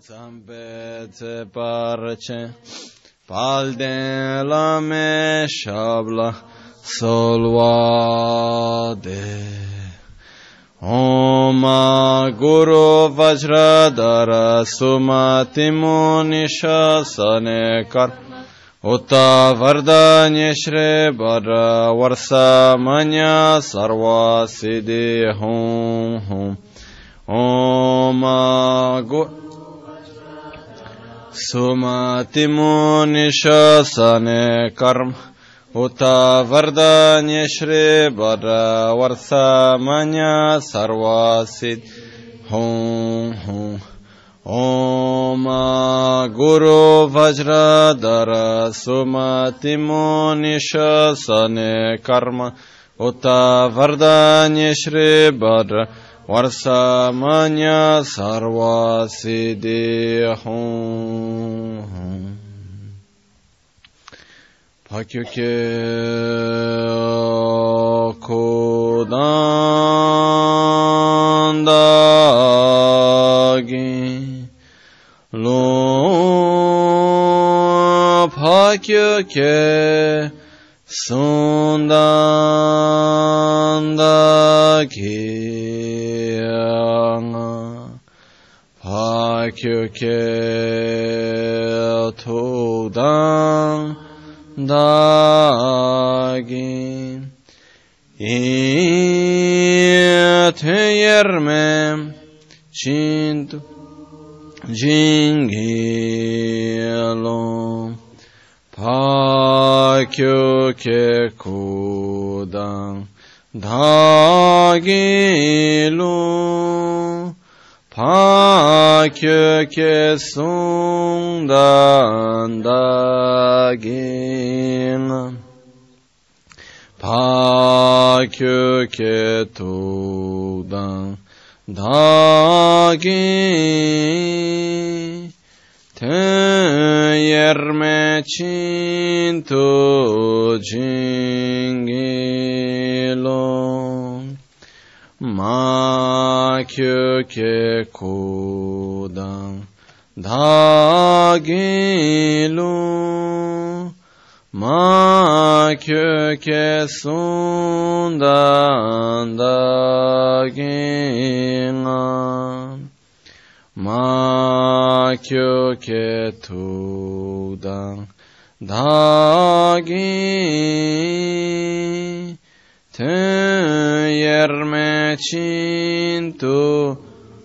Zambe parche palde la me shabla solwade Om guru vajradara sumatimunisha sanekar uta vardanye shre bara varsamanya sarva siddhi hum hum Om guru Sumatimunisha sane karma Uta vardanye shri bara varsamanya sarva siddhi hum hum Om guru vajradara Sumatimunisha sane karma Uta vardanye shri bara Varsamanya sarva siddhi hum Pakyukya kodandagi Lo pakyukya sundandagi Pakyukya todandagi Iyathyerme chintu jingilom Pakyukya kodandagi lo Pakyukya sundandagin Pakyukya todandagin Teyerme cintu jingilom Makyukya kodandagi lo Makyukya sundandagi na Makyukya todandagi Teyerme cintu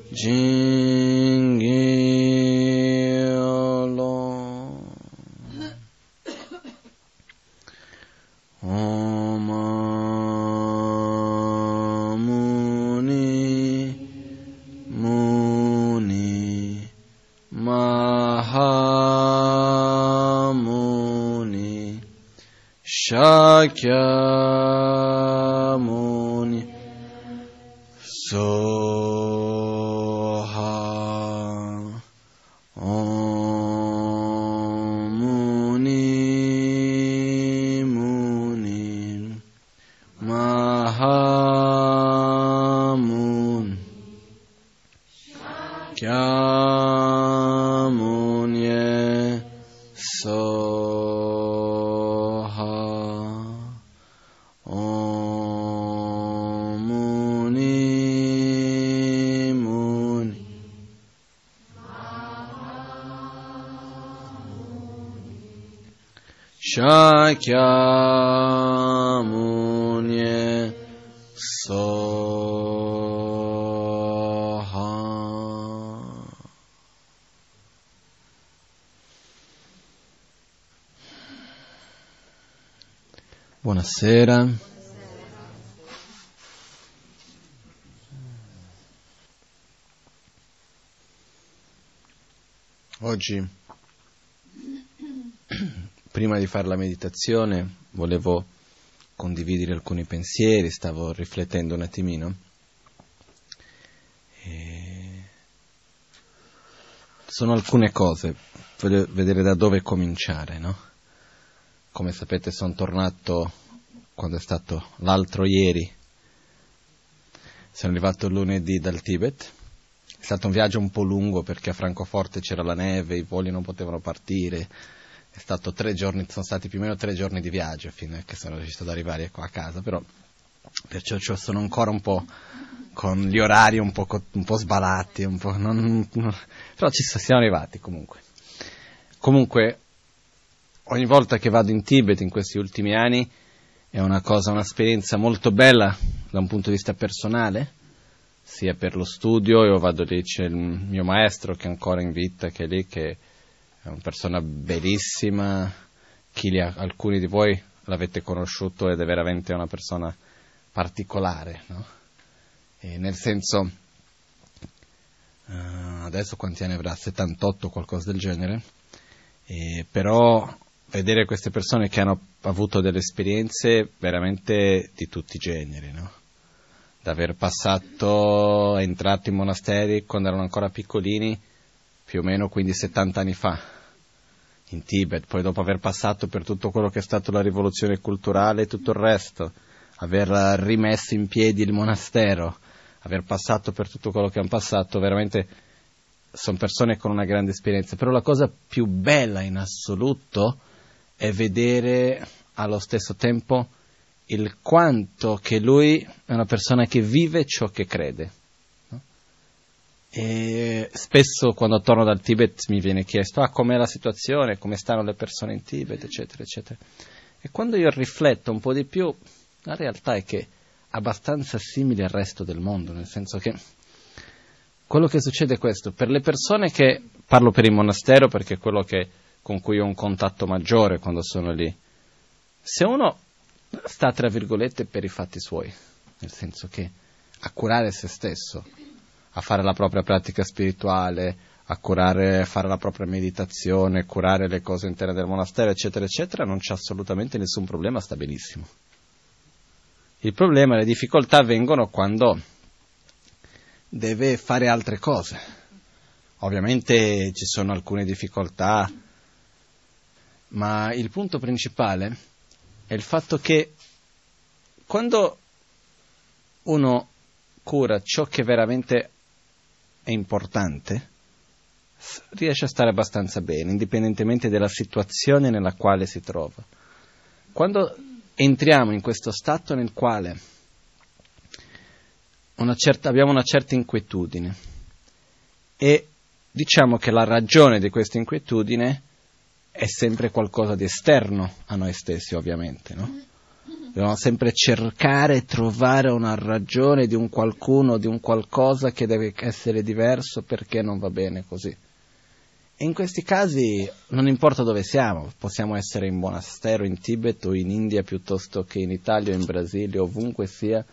jingilo Om muni muni mahamuni Shakyamuni Soha Om muni muni mahamuni Shakyamuni Soha Shakyamuni Soha Buonasera. Oggi prima di fare la meditazione volevo condividere alcuni pensieri, stavo riflettendo un attimino. Sono alcune cose, voglio vedere da dove cominciare, no? Come sapete sono tornato quando è stato l'altro ieri, sono arrivato lunedì dal Tibet, È stato un viaggio un po' lungo perché a Francoforte c'era la neve, i voli non potevano partire. È stato 3 giorni, sono stati più o meno 3 giorni di viaggio fino a che sono riuscito ad arrivare qua a casa, però perciò sono ancora un po' con gli orari un po' sbalati, un po' non, però ci siamo arrivati comunque. Comunque ogni volta che vado in Tibet in questi ultimi anni è un'esperienza molto bella da un punto di vista personale, sia per lo studio. Io vado lì, c'è il mio maestro che è ancora in vita, che è lì, che è una persona bellissima. Alcuni di voi l'avete conosciuto ed è veramente una persona particolare, no? E nel senso, adesso quanti anni avrà? 78, qualcosa del genere. E però vedere queste persone che hanno avuto delle esperienze veramente di tutti i generi, no? D'aver passato, entrato in monasteri quando erano ancora piccolini, più o meno quindi 70 anni fa, in Tibet, poi dopo aver passato per tutto quello che è stato la rivoluzione culturale e tutto il resto, aver rimesso in piedi il monastero, aver passato per tutto quello che hanno passato, veramente sono persone con una grande esperienza. Però la cosa più bella in assoluto è vedere allo stesso tempo il quanto che lui è una persona che vive ciò che crede, no? E spesso quando torno dal Tibet mi viene chiesto com'è la situazione, come stanno le persone in Tibet, eccetera eccetera, e quando io rifletto un po' di più la realtà è che è abbastanza simile al resto del mondo, nel senso che quello che succede è questo: per le persone che, parlo per il monastero perché è quello che, con cui ho un contatto maggiore quando sono lì, se uno sta tra virgolette per i fatti suoi, nel senso che a curare se stesso, a fare la propria pratica spirituale, a fare la propria meditazione, curare le cose interne del monastero, eccetera eccetera, non c'è assolutamente nessun problema, sta benissimo. Il problema e le difficoltà vengono quando deve fare altre cose. Ovviamente ci sono alcune difficoltà, ma il punto principale è il fatto che quando uno cura ciò che veramente è importante, riesce a stare abbastanza bene, indipendentemente dalla situazione nella quale si trova. Quando entriamo in questo stato nel quale abbiamo una certa inquietudine e diciamo che la ragione di questa inquietudine è sempre qualcosa di esterno a noi stessi, ovviamente, no? Dobbiamo sempre cercare e trovare una ragione di un qualcuno, di un qualcosa che deve essere diverso perché non va bene così. E in questi casi non importa dove siamo, possiamo essere in monastero, in Tibet o in India piuttosto che in Italia o in Brasile, ovunque sia.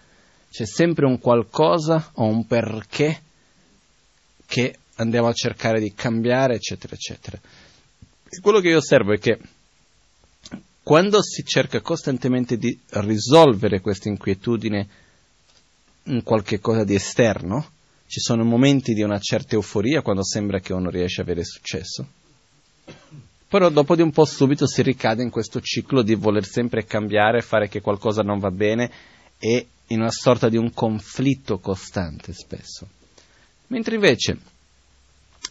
C'è sempre un qualcosa o un perché che andiamo a cercare di cambiare, eccetera, eccetera. E quello che io osservo è che quando si cerca costantemente di risolvere questa inquietudine in qualche cosa di esterno, ci sono momenti di una certa euforia quando sembra che uno riesce a avere successo, però dopo di un po' subito si ricade in questo ciclo di voler sempre cambiare, fare che qualcosa non va bene, e in una sorta di un conflitto costante spesso. Mentre invece,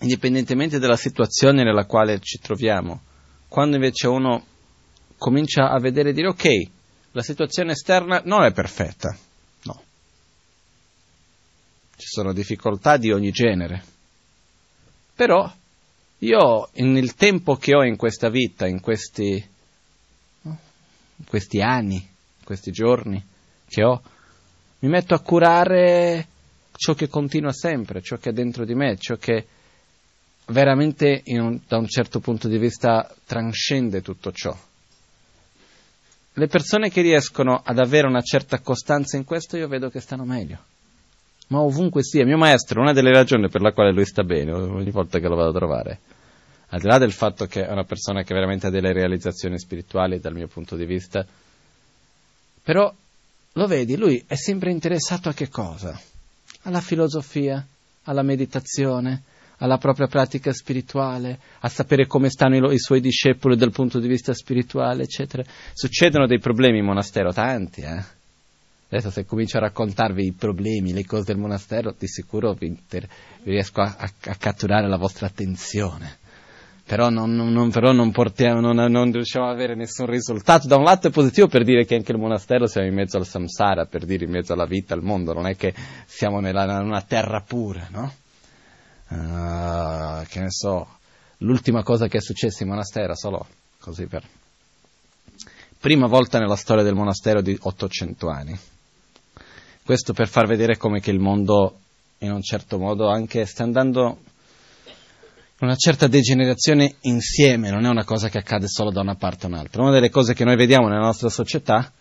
indipendentemente dalla situazione nella quale ci troviamo, quando invece uno comincia a vedere e dire ok, la situazione esterna non è perfetta, no, ci sono difficoltà di ogni genere, però io nel tempo che ho in questa vita, in questi anni, in questi giorni che ho, mi metto a curare ciò che continua sempre, ciò che è dentro di me, ciò che veramente da un certo punto di vista trascende tutto ciò. Le persone che riescono ad avere una certa costanza in questo, io vedo che stanno meglio, ma ovunque sia. Mio maestro, una delle ragioni per la quale lui sta bene ogni volta che lo vado a trovare, al di là del fatto che è una persona che veramente ha delle realizzazioni spirituali dal mio punto di vista, però lo vedi, lui è sempre interessato a che cosa? Alla filosofia, alla meditazione, alla propria pratica spirituale, a sapere come stanno i suoi discepoli dal punto di vista spirituale, eccetera. Succedono dei problemi in monastero, tanti, Adesso se comincio a raccontarvi i problemi, le cose del monastero, di sicuro vi riesco a catturare la vostra attenzione. Però non riusciamo ad avere nessun risultato. Da un lato è positivo per dire che anche il monastero siamo in mezzo al samsara, per dire in mezzo alla vita, al mondo, non è che siamo in una terra pura, no? Che ne so, l'ultima cosa che è successa in monastero, solo così per... Prima volta nella storia del monastero di 800 anni. Questo per far vedere come che il mondo, in un certo modo, anche sta andando in una certa degenerazione insieme, non è una cosa che accade solo da una parte o un'altra. Una delle cose che noi vediamo nella nostra società,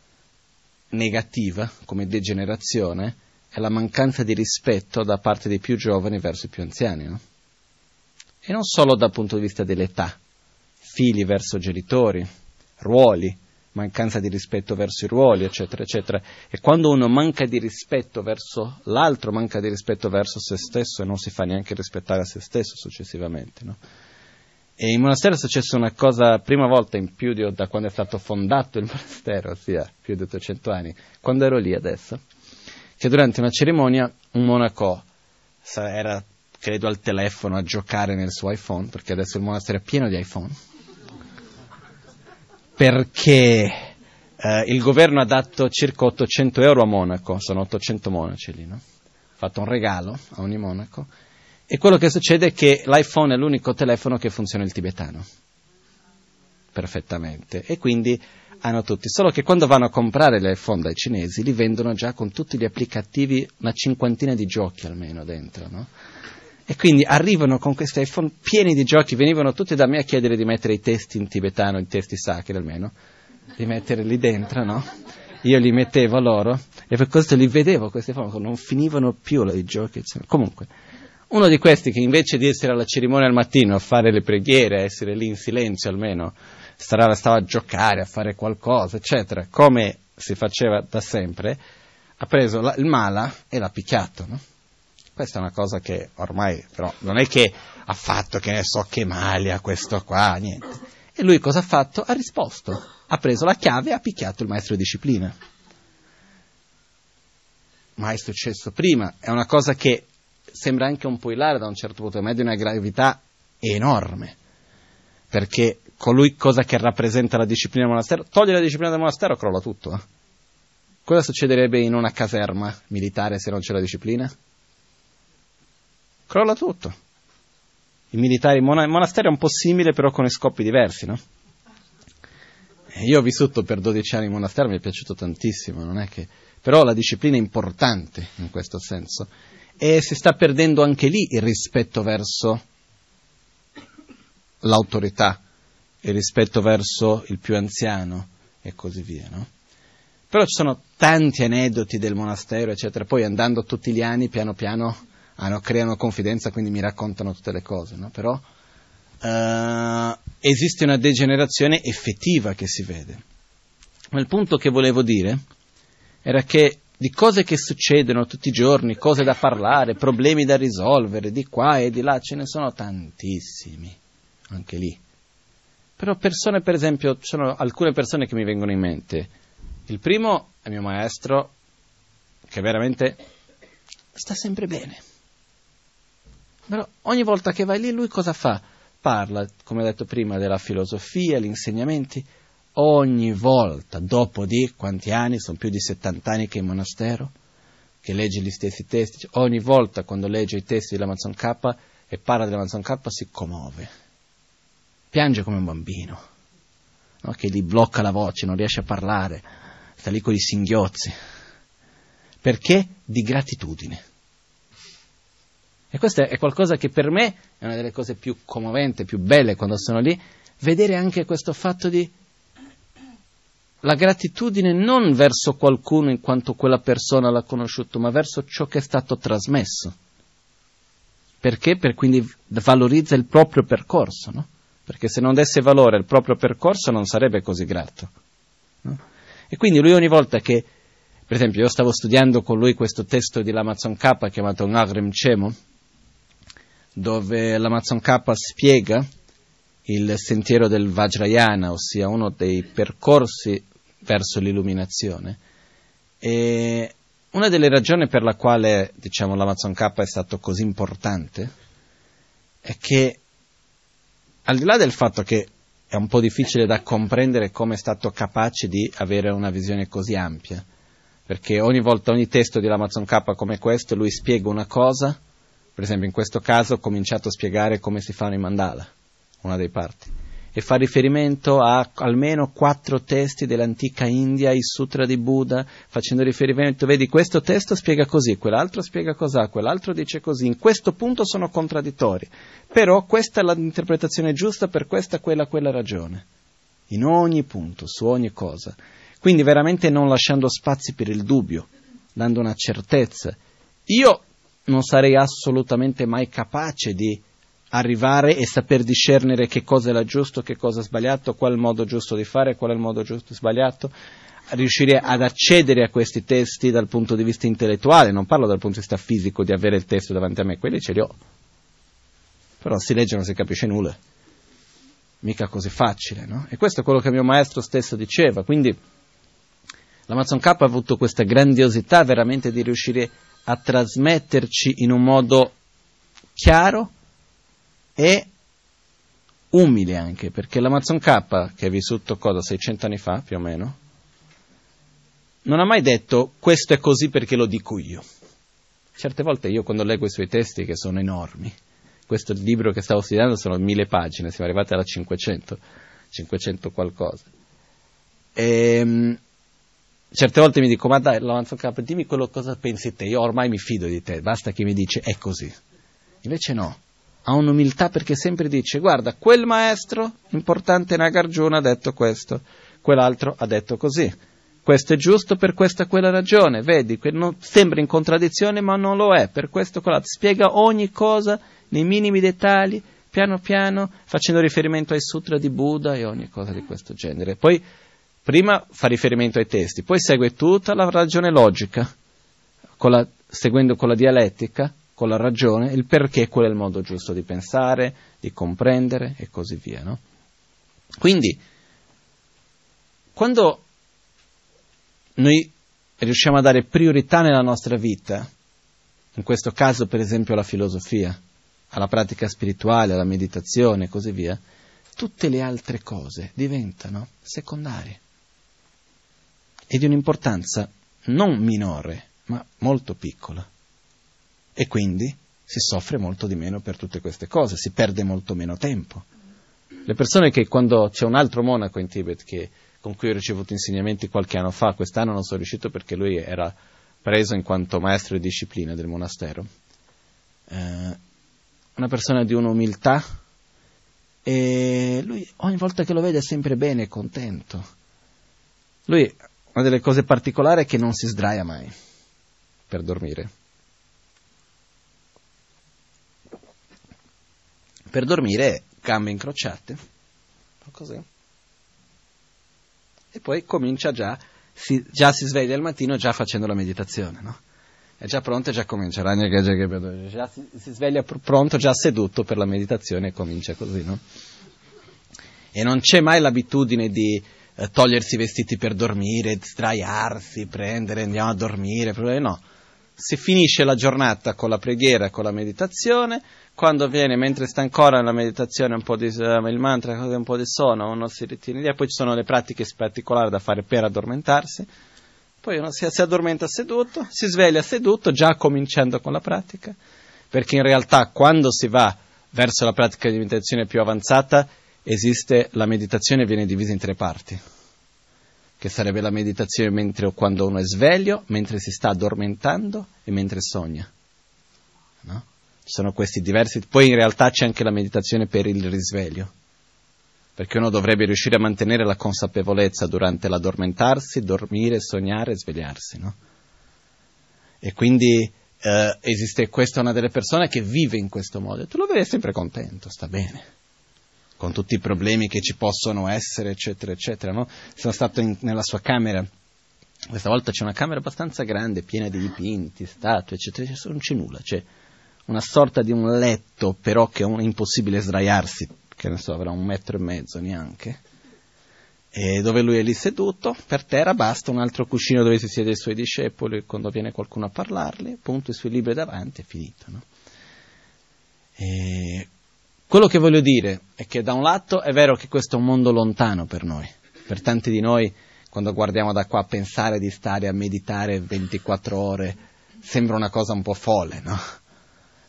negativa, come degenerazione, è la mancanza di rispetto da parte dei più giovani verso i più anziani, no? E non solo dal punto di vista dell'età, figli verso genitori, ruoli, mancanza di rispetto verso i ruoli, eccetera, eccetera. E quando uno manca di rispetto verso l'altro, manca di rispetto verso se stesso e non si fa neanche rispettare a se stesso successivamente, no? E in monastero è successa una cosa, prima volta in più di, da quando è stato fondato il monastero, ossia più di 800 anni, quando ero lì adesso, che durante una cerimonia un monaco era, credo, al telefono a giocare nel suo iPhone, perché adesso il monastero è pieno di iPhone, perché il governo ha dato circa 800 euro a monaco, sono 800 monaci lì, no? Ha fatto un regalo a ogni monaco, e quello che succede è che l'iPhone è l'unico telefono che funziona il tibetano, perfettamente, e quindi hanno tutti, solo che quando vanno a comprare l'iPhone dai cinesi, li vendono già con tutti gli applicativi, una cinquantina di giochi almeno dentro, no? E quindi arrivano con questi iPhone pieni di giochi, venivano tutti da me a chiedere di mettere i testi in tibetano, i testi sacri almeno, di mettere lì dentro, no? Io li mettevo loro, e per questo li vedevo questi iPhone, non finivano più i giochi. Comunque, uno di questi che invece di essere alla cerimonia al mattino, a fare le preghiere, a essere lì in silenzio almeno, stava a giocare, a fare qualcosa, eccetera, come si faceva da sempre, ha preso il mala e l'ha picchiato, no? Questa è una cosa che ormai, però, non è che ha fatto che ne so che male a questo qua, niente. E lui cosa ha fatto? Ha risposto, ha preso la chiave e ha picchiato il maestro di disciplina. Mai successo prima, è una cosa che sembra anche un po' ilare da un certo punto, ma è di una gravità enorme, perché colui cosa che rappresenta la disciplina del monastero, toglie la disciplina del monastero, crolla tutto. Cosa succederebbe in una caserma militare se non c'è la disciplina? Crolla tutto. I militari, il monastero è un po' simile però con scopi diversi, no? Io ho vissuto per 12 anni in monastero, mi è piaciuto tantissimo, non è che... Però la disciplina è importante in questo senso, e si sta perdendo anche lì il rispetto verso l'autorità, il rispetto verso il più anziano e così via, no? Però ci sono tanti aneddoti del monastero, eccetera, poi andando tutti gli anni piano piano... creano confidenza, quindi mi raccontano tutte le cose, no? Però esiste una degenerazione effettiva che si vede. Ma il punto che volevo dire era che di cose che succedono tutti i giorni, cose da parlare, problemi da risolvere, di qua e di là, ce ne sono tantissimi, anche lì. Però persone, per esempio, ci sono alcune persone che mi vengono in mente. Il primo è mio maestro, che veramente sta sempre bene. Però ogni volta che vai lì lui cosa fa? Parla, come ho detto prima, della filosofia, gli insegnamenti, ogni volta, dopo di quanti anni, sono più di 70 anni che è in monastero, che legge gli stessi testi, ogni volta quando legge i testi della Manzon K e parla della Manzon K si commuove, piange come un bambino, no? Che gli blocca la voce, non riesce a parlare, sta lì con i singhiozzi, perché di gratitudine. E questo è qualcosa che per me è una delle cose più commoventi, più belle quando sono lì, vedere anche questo fatto di la gratitudine non verso qualcuno in quanto quella persona l'ha conosciuto, ma verso ciò che è stato trasmesso. Perché? Per quindi valorizza il proprio percorso, no? Perché se non desse valore al proprio percorso non sarebbe così grato, no? E quindi lui ogni volta che, per esempio, io stavo studiando con lui questo testo di Lama Tsongkhapa chiamato Ngahrem Cemo, dove Lama Tsongkhapa spiega il sentiero del Vajrayana, ossia uno dei percorsi verso l'illuminazione, E una delle ragioni per la quale, diciamo, Lama Tsongkhapa è stato così importante è che, al di là del fatto che è un po' difficile da comprendere come è stato capace di avere una visione così ampia, perché ogni volta, ogni testo di Lama Tsongkhapa come questo, lui spiega una cosa. Per esempio, in questo caso ho cominciato a spiegare come si fanno i mandala, una dei parti, e fa riferimento a almeno 4 testi dell'antica India, i Sutra di Buddha, facendo riferimento, vedi, questo testo spiega così, quell'altro spiega così, quell'altro dice così, in questo punto sono contraddittori, però questa è l'interpretazione giusta per questa, quella, quella ragione, in ogni punto, su ogni cosa. Quindi veramente non lasciando spazi per il dubbio, dando una certezza. Io non sarei assolutamente mai capace di arrivare e saper discernere che cosa era giusto, che cosa è sbagliato, qual è il modo giusto di fare, qual è il modo giusto e sbagliato, riuscire ad accedere a questi testi dal punto di vista intellettuale, non parlo dal punto di vista fisico di avere il testo davanti a me, quelli ce li ho, però si legge e non si capisce nulla, mica così facile, no? E questo è quello che mio maestro stesso diceva, quindi Lama Tsongkhapa ha avuto questa grandiosità veramente di riuscire a trasmetterci in un modo chiaro e umile anche, perché Lama Tsongkhapa, che ha vissuto 600 anni fa più o meno, non ha mai detto questo è così perché lo dico io. Certe volte io quando leggo i suoi testi, che sono enormi, questo libro che stavo studiando sono 1000 pagine, siamo arrivati alla 500 qualcosa, certe volte mi dico, ma dai Lama Tsongkhapa, dimmi quello cosa pensi te, io ormai mi fido di te, basta che mi dici è così. Invece no, ha un'umiltà perché sempre dice, guarda, quel maestro importante Nagarjuna ha detto questo, quell'altro ha detto così, questo è giusto per questa quella ragione, vedi, sembra in contraddizione ma non lo è, per questo quell'altro, spiega ogni cosa nei minimi dettagli, piano piano, facendo riferimento ai sutra di Buddha e ogni cosa di questo genere. Poi prima fa riferimento ai testi, poi segue tutta la ragione logica, seguendo con la dialettica, con la ragione, il perché qual è il modo giusto di pensare, di comprendere e così via, no? Quindi, quando noi riusciamo a dare priorità nella nostra vita, in questo caso per esempio alla filosofia, alla pratica spirituale, alla meditazione e così via, tutte le altre cose diventano secondarie. E di un'importanza non minore, ma molto piccola. E quindi si soffre molto di meno per tutte queste cose, si perde molto meno tempo. Le persone che, quando c'è un altro monaco in Tibet con cui ho ricevuto insegnamenti qualche anno fa, quest'anno non sono riuscito perché lui era preso in quanto maestro di disciplina del monastero, una persona di un'umiltà, e lui ogni volta che lo vede è sempre bene e contento. Lui... una delle cose particolari è che non si sdraia mai per dormire. Per dormire gambe incrociate, così. E poi comincia già si sveglia al mattino già facendo la meditazione, no? È già pronto e già comincia, già si sveglia pronto, già seduto per la meditazione e comincia così, no? E non c'è mai l'abitudine di togliersi i vestiti per dormire, sdraiarsi, prendere, andiamo a dormire, no. Si finisce la giornata con la preghiera, con la meditazione, quando viene, mentre sta ancora nella meditazione, un po' di il mantra, un po' di sonno, uno si ritiene lì, poi ci sono le pratiche particolari da fare per addormentarsi, poi uno si addormenta seduto, si sveglia seduto, già cominciando con la pratica, perché in realtà quando si va verso la pratica di meditazione più avanzata, la meditazione viene divisa in 3 parti, che sarebbe la meditazione mentre o quando uno è sveglio, mentre si sta addormentando e mentre sogna, no? Ci sono questi diversi, poi in realtà c'è anche la meditazione per il risveglio, perché uno dovrebbe riuscire a mantenere la consapevolezza durante l'addormentarsi, dormire, sognare e svegliarsi, no? E quindi esiste questa, una delle persone che vive in questo modo, e tu lo vedi sempre contento, sta bene, con tutti i problemi che ci possono essere, eccetera, eccetera, no? Sono stato nella sua camera, questa volta c'è una camera abbastanza grande, piena di dipinti, statue, eccetera, non c'è nulla, c'è una sorta di un letto, però che è impossibile sdraiarsi, che ne so, avrà 1,5 metri neanche, e dove lui è lì seduto, per terra basta un altro cuscino dove si siede i suoi discepoli quando viene qualcuno a parlarli, punto, i suoi libri davanti, è finito, no? E quello che voglio dire è che da un lato è vero che questo è un mondo lontano per noi, per tanti di noi quando guardiamo da qua pensare di stare a meditare 24 ore sembra una cosa un po' folle, no?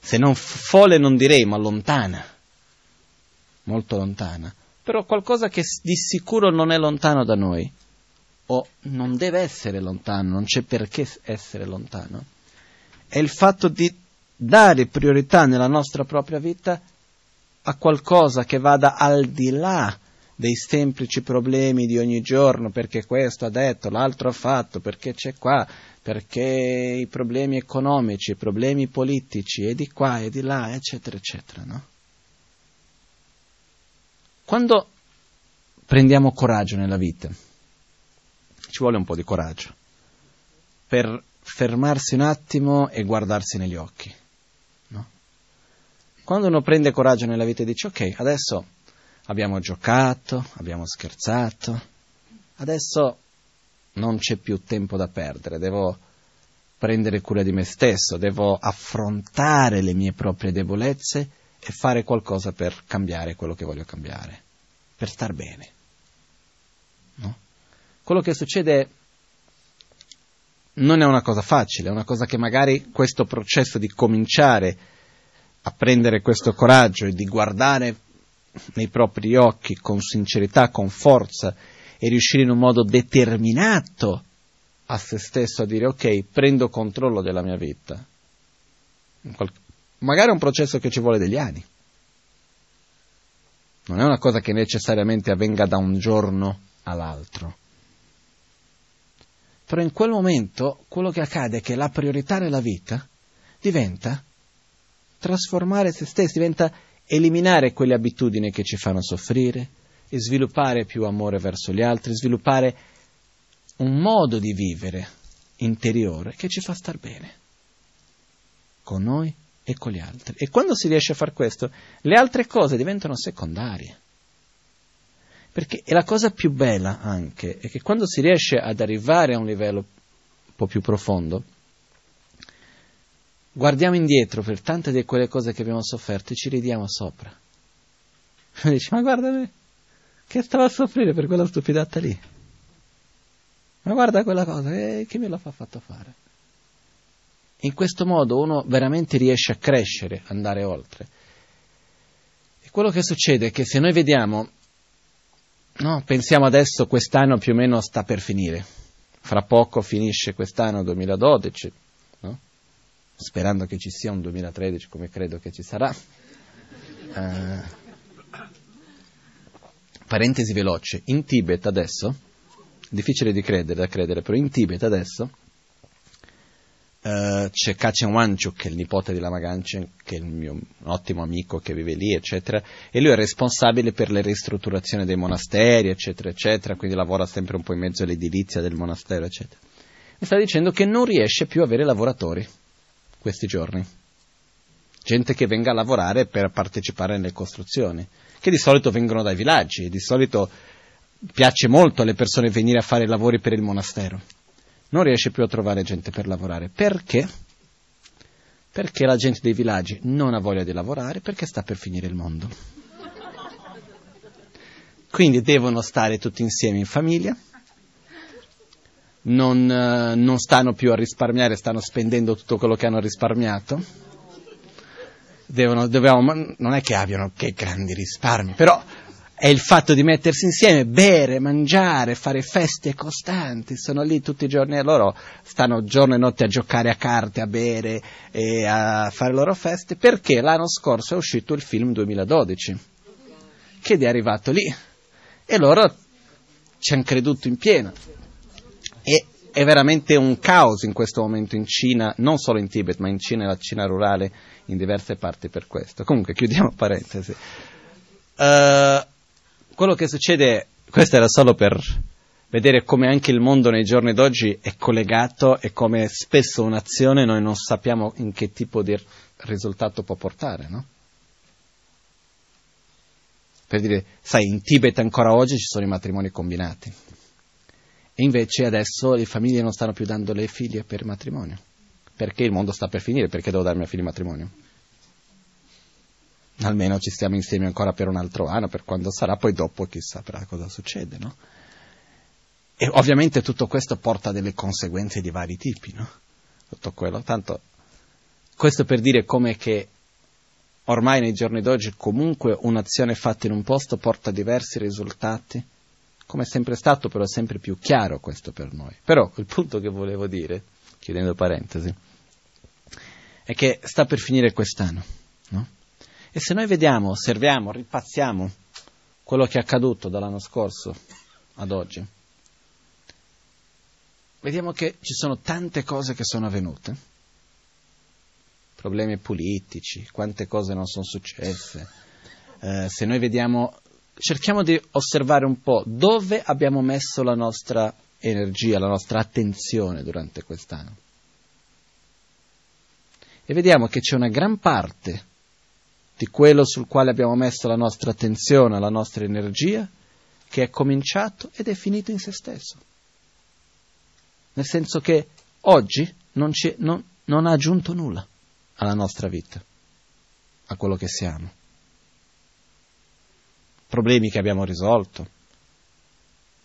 Se non folle non direi, ma lontana, molto lontana, però qualcosa che di sicuro non è lontano da noi, o non deve essere lontano, non c'è perché essere lontano, è il fatto di dare priorità nella nostra propria vita a qualcosa che vada al di là dei semplici problemi di ogni giorno, perché questo ha detto, l'altro ha fatto, perché c'è qua, perché i problemi economici, i problemi politici, e di qua e di là, eccetera, eccetera, no? Quando prendiamo coraggio nella vita, ci vuole un po' di coraggio, per fermarsi un attimo e guardarsi negli occhi, no? Quando uno prende coraggio nella vita e dice, ok, adesso abbiamo giocato, abbiamo scherzato, adesso non c'è più tempo da perdere, devo prendere cura di me stesso, devo affrontare le mie proprie debolezze e fare qualcosa per cambiare quello che voglio cambiare, per star bene, no? Quello che succede non è una cosa facile, è una cosa che magari questo processo di cominciare a prendere questo coraggio e di guardare nei propri occhi con sincerità, con forza, e riuscire in un modo determinato a se stesso a dire, ok, prendo controllo della mia vita. Magari è un processo che ci vuole degli anni. Non è una cosa che necessariamente avvenga da un giorno all'altro. Però in quel momento quello che accade è che la priorità nella vita diventa trasformare se stessi, diventa eliminare quelle abitudini che ci fanno soffrire e sviluppare più amore verso gli altri, sviluppare un modo di vivere interiore che ci fa star bene con noi e con gli altri. E quando si riesce a far questo, le altre cose diventano secondarie. Perché è la cosa più bella anche, è che quando si riesce ad arrivare a un livello un po' più profondo, guardiamo indietro per tante di quelle cose che abbiamo sofferto e ci ridiamo sopra. E dici, ma guarda me, che stavo a soffrire per quella stupidata lì. Ma guarda quella cosa, che me l'ha fatto fare. In questo modo uno veramente riesce a crescere, andare oltre. E quello che succede è che se noi vediamo, no, pensiamo adesso quest'anno più o meno sta per finire. Fra poco finisce quest'anno 2012, no? Sperando che ci sia un 2013 come credo che ci sarà. Parentesi veloce, in Tibet adesso, difficile da credere, però in Tibet adesso c'è Kachen Wangchuk, che è il nipote di Lama Gangchen, che è il mio ottimo amico che vive lì, eccetera, e lui è responsabile per le ristrutturazioni dei monasteri, eccetera, eccetera, quindi lavora sempre un po' in mezzo all'edilizia del monastero, eccetera. Mi sta dicendo che non riesce più a avere lavoratori questi giorni, gente che venga a lavorare per partecipare nelle costruzioni, che di solito vengono dai villaggi, di solito piace molto alle persone venire a fare lavori per il monastero. Non riesce più a trovare gente per lavorare. Perché? Perché la gente dei villaggi non ha voglia di lavorare, perché sta per finire il mondo. Quindi devono stare tutti insieme in famiglia, non stanno più a risparmiare, stanno spendendo tutto quello che hanno risparmiato. Non è che abbiano che grandi risparmi, però è il fatto di mettersi insieme, bere, mangiare, fare feste costanti, sono lì tutti i giorni e loro stanno giorno e notte a giocare a carte, a bere e a fare loro feste, perché l'anno scorso è uscito il film 2012 che è arrivato lì e loro ci hanno creduto in pieno. E è veramente un caos in questo momento in Cina, non solo in Tibet, ma in Cina e la Cina rurale, in diverse parti per questo. Comunque chiudiamo parentesi. Quello che succede, questo era solo per vedere come anche il mondo nei giorni d'oggi è collegato e come spesso un'azione noi non sappiamo in che tipo di risultato può portare, no? Per dire, sai, in Tibet ancora oggi ci sono i matrimoni combinati. E invece adesso le famiglie non stanno più dando le figlie per matrimonio. Perché il mondo sta per finire, perché devo darmi a figli matrimonio? Almeno ci stiamo insieme ancora per un altro anno, per quando sarà, poi dopo chi saprà cosa succede, no? E ovviamente tutto questo porta a delle conseguenze di vari tipi, no? Tutto quello, tanto, questo per dire come che ormai nei giorni d'oggi comunque un'azione fatta in un posto porta a diversi risultati, come è sempre stato, però è sempre più chiaro questo per noi. Però il punto che volevo dire, chiudendo parentesi, è che sta per finire quest'anno, no? E se noi vediamo, osserviamo, ripassiamo quello che è accaduto dall'anno scorso ad oggi, vediamo che ci sono tante cose che sono avvenute, problemi politici, quante cose non sono successe. Se noi vediamo, cerchiamo di osservare un po' dove abbiamo messo la nostra energia, la nostra attenzione durante quest'anno. E vediamo che c'è una gran parte di quello sul quale abbiamo messo la nostra attenzione, la nostra energia, che è cominciato ed è finito in se stesso. Nel senso che oggi non ha aggiunto nulla alla nostra vita, a quello che siamo. Problemi che abbiamo risolto,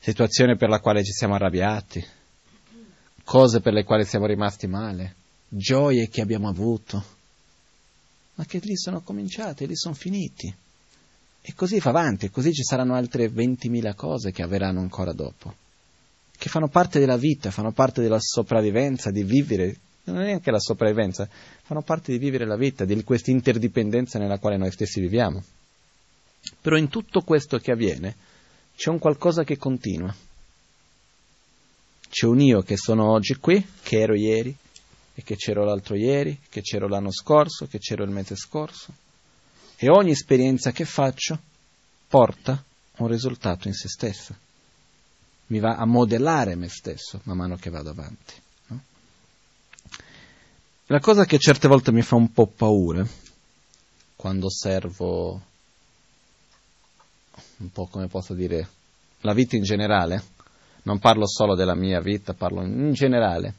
situazione per la quale ci siamo arrabbiati, cose per le quali siamo rimasti male, gioie che abbiamo avuto, ma che lì sono cominciati, lì sono finiti. E così va avanti, e così ci saranno altre 20.000 cose che avverranno ancora dopo, che fanno parte della vita, fanno parte della sopravvivenza, di vivere, non è neanche la sopravvivenza, fanno parte di vivere la vita, di questa interdipendenza nella quale noi stessi viviamo. Però in tutto questo che avviene c'è un qualcosa che continua. C'è un io che sono oggi qui, che ero ieri, e che c'ero l'altro ieri, che c'ero l'anno scorso, che c'ero il mese scorso. E ogni esperienza che faccio porta un risultato in se stessa. Mi va a modellare me stesso man mano che vado avanti, no? La cosa che certe volte mi fa un po' paura, quando osservo un po', come posso dire, la vita in generale, non parlo solo della mia vita, parlo in generale,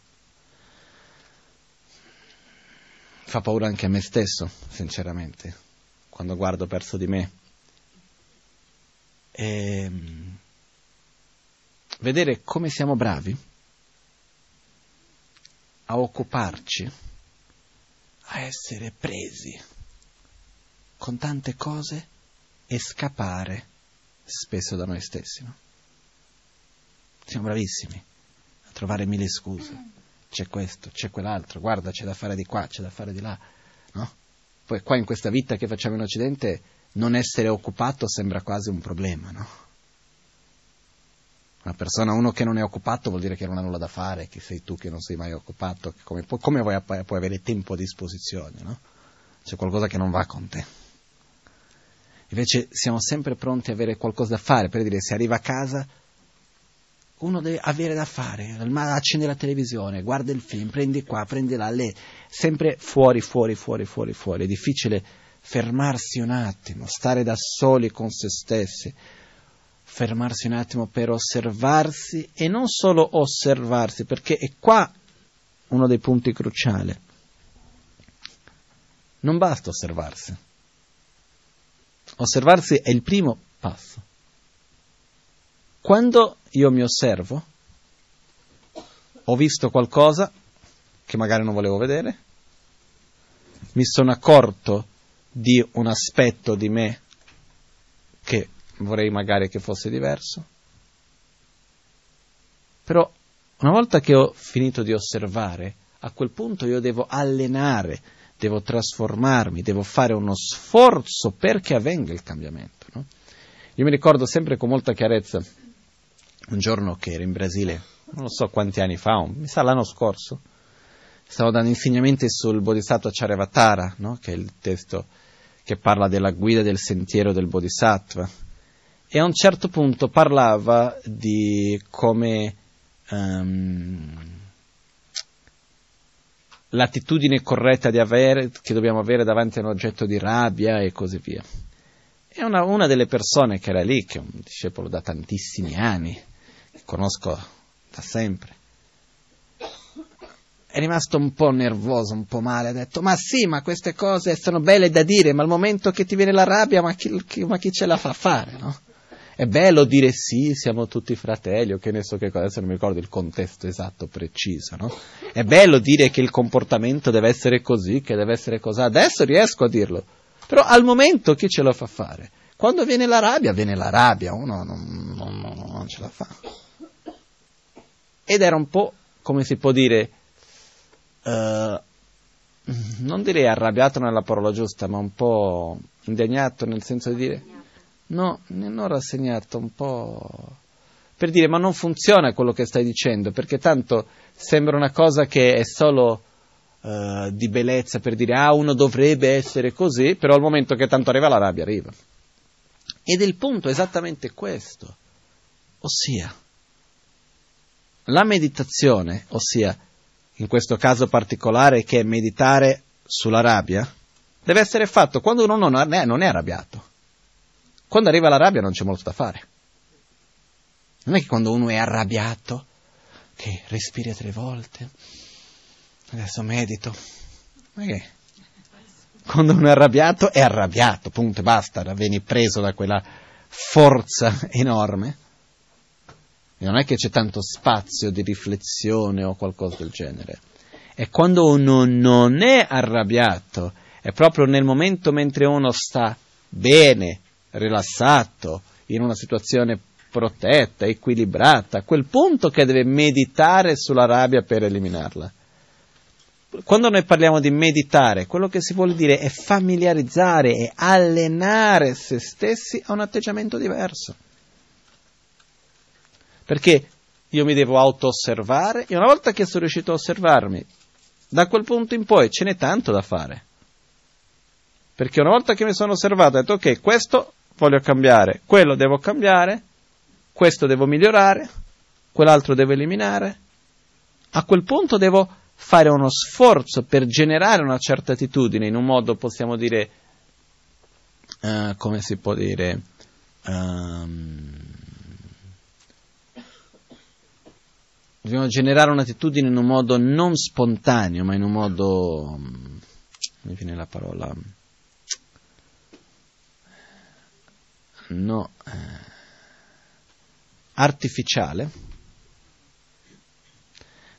fa paura anche a me stesso, sinceramente, quando guardo verso di me. E vedere come siamo bravi a occuparci, a essere presi con tante cose e scappare spesso da noi stessi, no? Siamo bravissimi a trovare mille scuse. C'è questo, c'è quell'altro, guarda, c'è da fare di qua, c'è da fare di là, no? Poi qua in questa vita che facciamo in Occidente non essere occupato sembra quasi un problema, no? Una persona, uno che non è occupato vuol dire che non ha nulla da fare, che sei tu che non sei mai occupato, che come puoi avere tempo a disposizione, no? C'è qualcosa che non va con te. Invece siamo sempre pronti a avere qualcosa da fare, per dire, se arriva a casa, uno deve avere da fare, accende la televisione, guarda il film, prendi qua, prendi là, lì, sempre fuori. È difficile fermarsi un attimo, stare da soli con se stessi, fermarsi un attimo per osservarsi, e non solo osservarsi, perché è qua uno dei punti cruciali. Non basta osservarsi. Osservarsi è il primo passo. Quando io mi osservo, ho visto qualcosa che magari non volevo vedere, mi sono accorto di un aspetto di me che vorrei magari che fosse diverso, però una volta che ho finito di osservare, a quel punto io devo allenare, devo trasformarmi, devo fare uno sforzo perché avvenga il cambiamento, no? Io mi ricordo sempre con molta chiarezza un giorno che ero in Brasile, non so quanti anni fa, mi sa l'anno scorso, stavo dando insegnamenti sul Bodhisattva Acharyavatara, no? Che è il testo che parla della guida del sentiero del Bodhisattva, e a un certo punto parlava di come l'attitudine corretta che dobbiamo avere davanti a un oggetto di rabbia e così via. E una delle persone che era lì, che è un discepolo da tantissimi anni, che conosco da sempre, è rimasto un po' nervoso, un po' male, ha detto, ma sì, ma queste cose sono belle da dire, ma al momento che ti viene la rabbia, ma chi ce la fa fare, no? È bello dire sì, siamo tutti fratelli, o che ne so che cosa, adesso non mi ricordo il contesto esatto, preciso, no? È bello dire che il comportamento deve essere così, che deve essere così, adesso riesco a dirlo, però al momento chi ce lo fa fare? Quando viene la rabbia, uno non ce la fa. Ed era un po', come si può dire, non direi arrabbiato non è la parola giusta, ma un po' indegnato nel senso di dire no, non rassegnato un po' per dire ma non funziona quello che stai dicendo, perché tanto sembra una cosa che è solo di bellezza per dire ah uno dovrebbe essere così, però al momento che tanto arriva la rabbia arriva. Ed il punto è esattamente questo, ossia la meditazione, ossia in questo caso particolare che è meditare sulla rabbia, deve essere fatto quando uno non è arrabbiato. Quando arriva la rabbia non c'è molto da fare. Non è che quando uno è arrabbiato, che respira 3 volte, adesso medito. Ma che? Quando uno è arrabbiato, punto e basta, vieni preso da quella forza enorme. Non è che c'è tanto spazio di riflessione o qualcosa del genere. E quando uno non è arrabbiato, è proprio nel momento mentre uno sta bene, rilassato, in una situazione protetta, equilibrata, a quel punto che deve meditare sulla rabbia per eliminarla. Quando noi parliamo di meditare, quello che si vuol dire è familiarizzare e allenare se stessi a un atteggiamento diverso. Perché io mi devo auto-osservare e una volta che sono riuscito a osservarmi, da quel punto in poi ce n'è tanto da fare. Perché una volta che mi sono osservato ho detto ok, questo voglio cambiare, quello devo cambiare, questo devo migliorare, quell'altro devo eliminare. A quel punto devo fare uno sforzo per generare una certa attitudine, in un modo possiamo dire, come si può dire... Dobbiamo generare un'attitudine in un modo non spontaneo, ma in un modo, mi viene la parola, no, artificiale.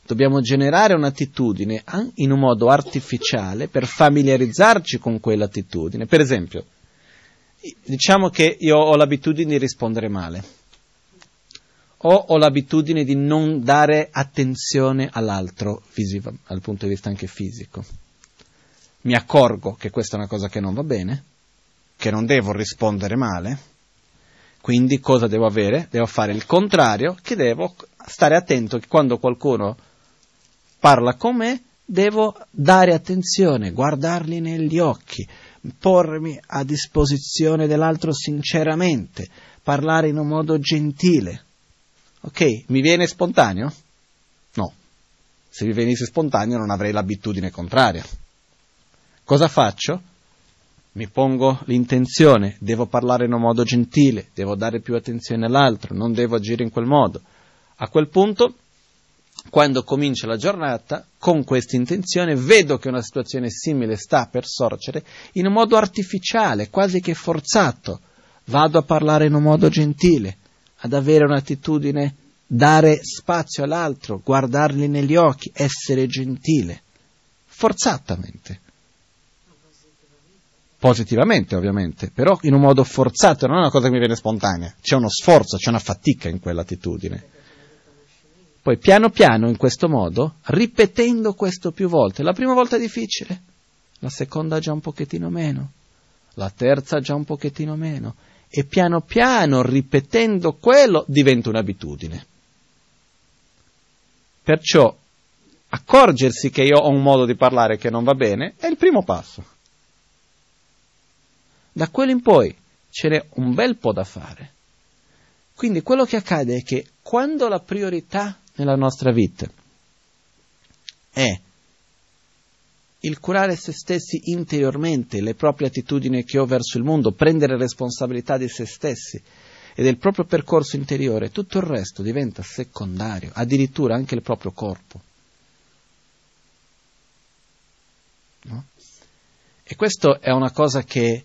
Dobbiamo generare un'attitudine in un modo artificiale per familiarizzarci con quell'attitudine. Per esempio, diciamo che io ho l'abitudine di rispondere male. O ho l'abitudine di non dare attenzione all'altro, dal punto di vista anche fisico. Mi accorgo che questa è una cosa che non va bene, che non devo rispondere male, quindi cosa devo avere? Devo fare il contrario, che devo stare attento che quando qualcuno parla con me, devo dare attenzione, guardarli negli occhi, pormi a disposizione dell'altro sinceramente, parlare in un modo gentile. Ok, mi viene spontaneo? No. Se mi venisse spontaneo non avrei l'abitudine contraria. Cosa faccio? Mi pongo l'intenzione, devo parlare in un modo gentile, devo dare più attenzione all'altro, non devo agire in quel modo. A quel punto, quando comincia la giornata, con questa intenzione vedo che una situazione simile sta per sorgere in un modo artificiale, quasi che forzato. Vado a parlare in un modo gentile, ad avere un'attitudine, dare spazio all'altro, guardarli negli occhi, essere gentile, forzatamente. Positivamente, ovviamente, però in un modo forzato, non è una cosa che mi viene spontanea, c'è uno sforzo, c'è una fatica in quell'attitudine. Poi piano piano, in questo modo, ripetendo questo più volte, la prima volta è difficile, la seconda già un pochettino meno, la terza già un pochettino meno, e piano piano, ripetendo quello, diventa un'abitudine. Perciò, accorgersi che io ho un modo di parlare che non va bene, è il primo passo. Da quello in poi, ce n'è un bel po' da fare. Quindi quello che accade è che, quando la priorità nella nostra vita è il curare se stessi interiormente, le proprie attitudini che ho verso il mondo, prendere responsabilità di se stessi e del proprio percorso interiore, tutto il resto diventa secondario, addirittura anche il proprio corpo. No? E questo è una cosa che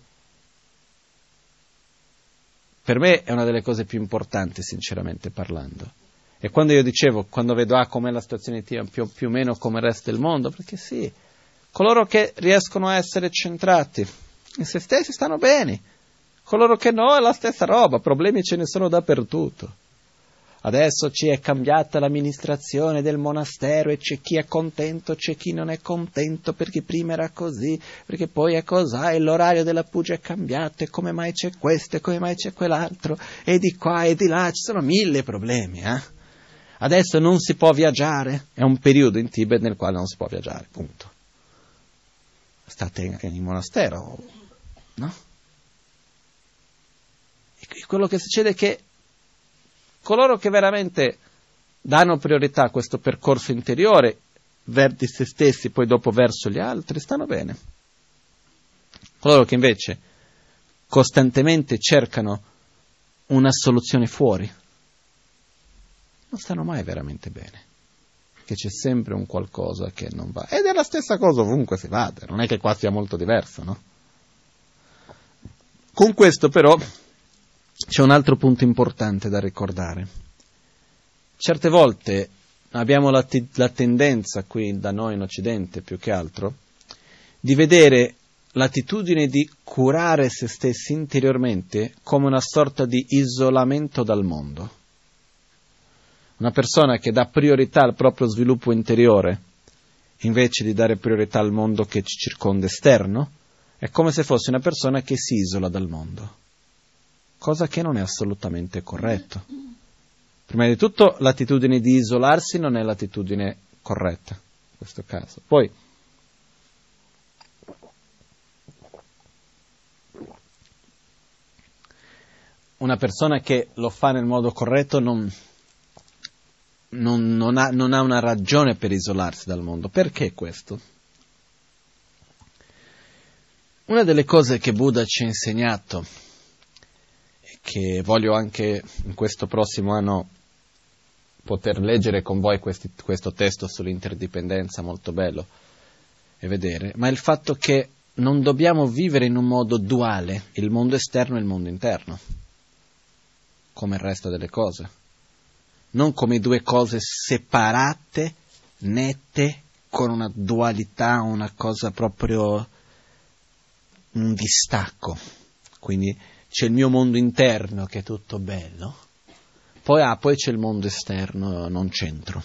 per me è una delle cose più importanti, sinceramente parlando. E quando io dicevo, quando vedo com'è la situazione più o meno come il resto del mondo, perché sì, coloro che riescono a essere centrati in se stessi stanno bene, coloro che no è la stessa roba, problemi ce ne sono dappertutto. Adesso ci è cambiata l'amministrazione del monastero e c'è chi è contento, c'è chi non è contento, perché prima era così, perché poi è cos'ha, e l'orario della puja è cambiato, e come mai c'è questo, e come mai c'è quell'altro, e di qua e di là, ci sono mille problemi, Adesso non si può viaggiare, è un periodo in Tibet nel quale non si può viaggiare, punto. State in monastero, no? E quello che succede è che coloro che veramente danno priorità a questo percorso interiore, verso se stessi, poi dopo verso gli altri, stanno bene. Coloro che invece costantemente cercano una soluzione fuori, non stanno mai veramente bene. Che c'è sempre un qualcosa che non va. Ed è la stessa cosa ovunque si vada, non è che qua sia molto diverso, no? Con questo però c'è un altro punto importante da ricordare. Certe volte abbiamo la tendenza qui da noi in Occidente, più che altro, di vedere l'attitudine di curare se stessi interiormente come una sorta di isolamento dal mondo. Una persona che dà priorità al proprio sviluppo interiore, invece di dare priorità al mondo che ci circonda esterno, è come se fosse una persona che si isola dal mondo. Cosa che non è assolutamente corretto. Prima di tutto, l'attitudine di isolarsi non è l'attitudine corretta, in questo caso. Poi, una persona che lo fa nel modo corretto non ha una ragione per isolarsi dal mondo. Perché questo? Una delle cose che Buddha ci ha insegnato, che voglio anche in questo prossimo anno poter leggere con voi questo testo sull'interdipendenza, molto bello, e vedere, ma il fatto che non dobbiamo vivere in un modo duale, il mondo esterno e il mondo interno, come il resto delle cose, non come due cose separate, nette, con una dualità, una cosa proprio, un distacco, quindi c'è il mio mondo interno che è tutto bello, poi c'è il mondo esterno non centro.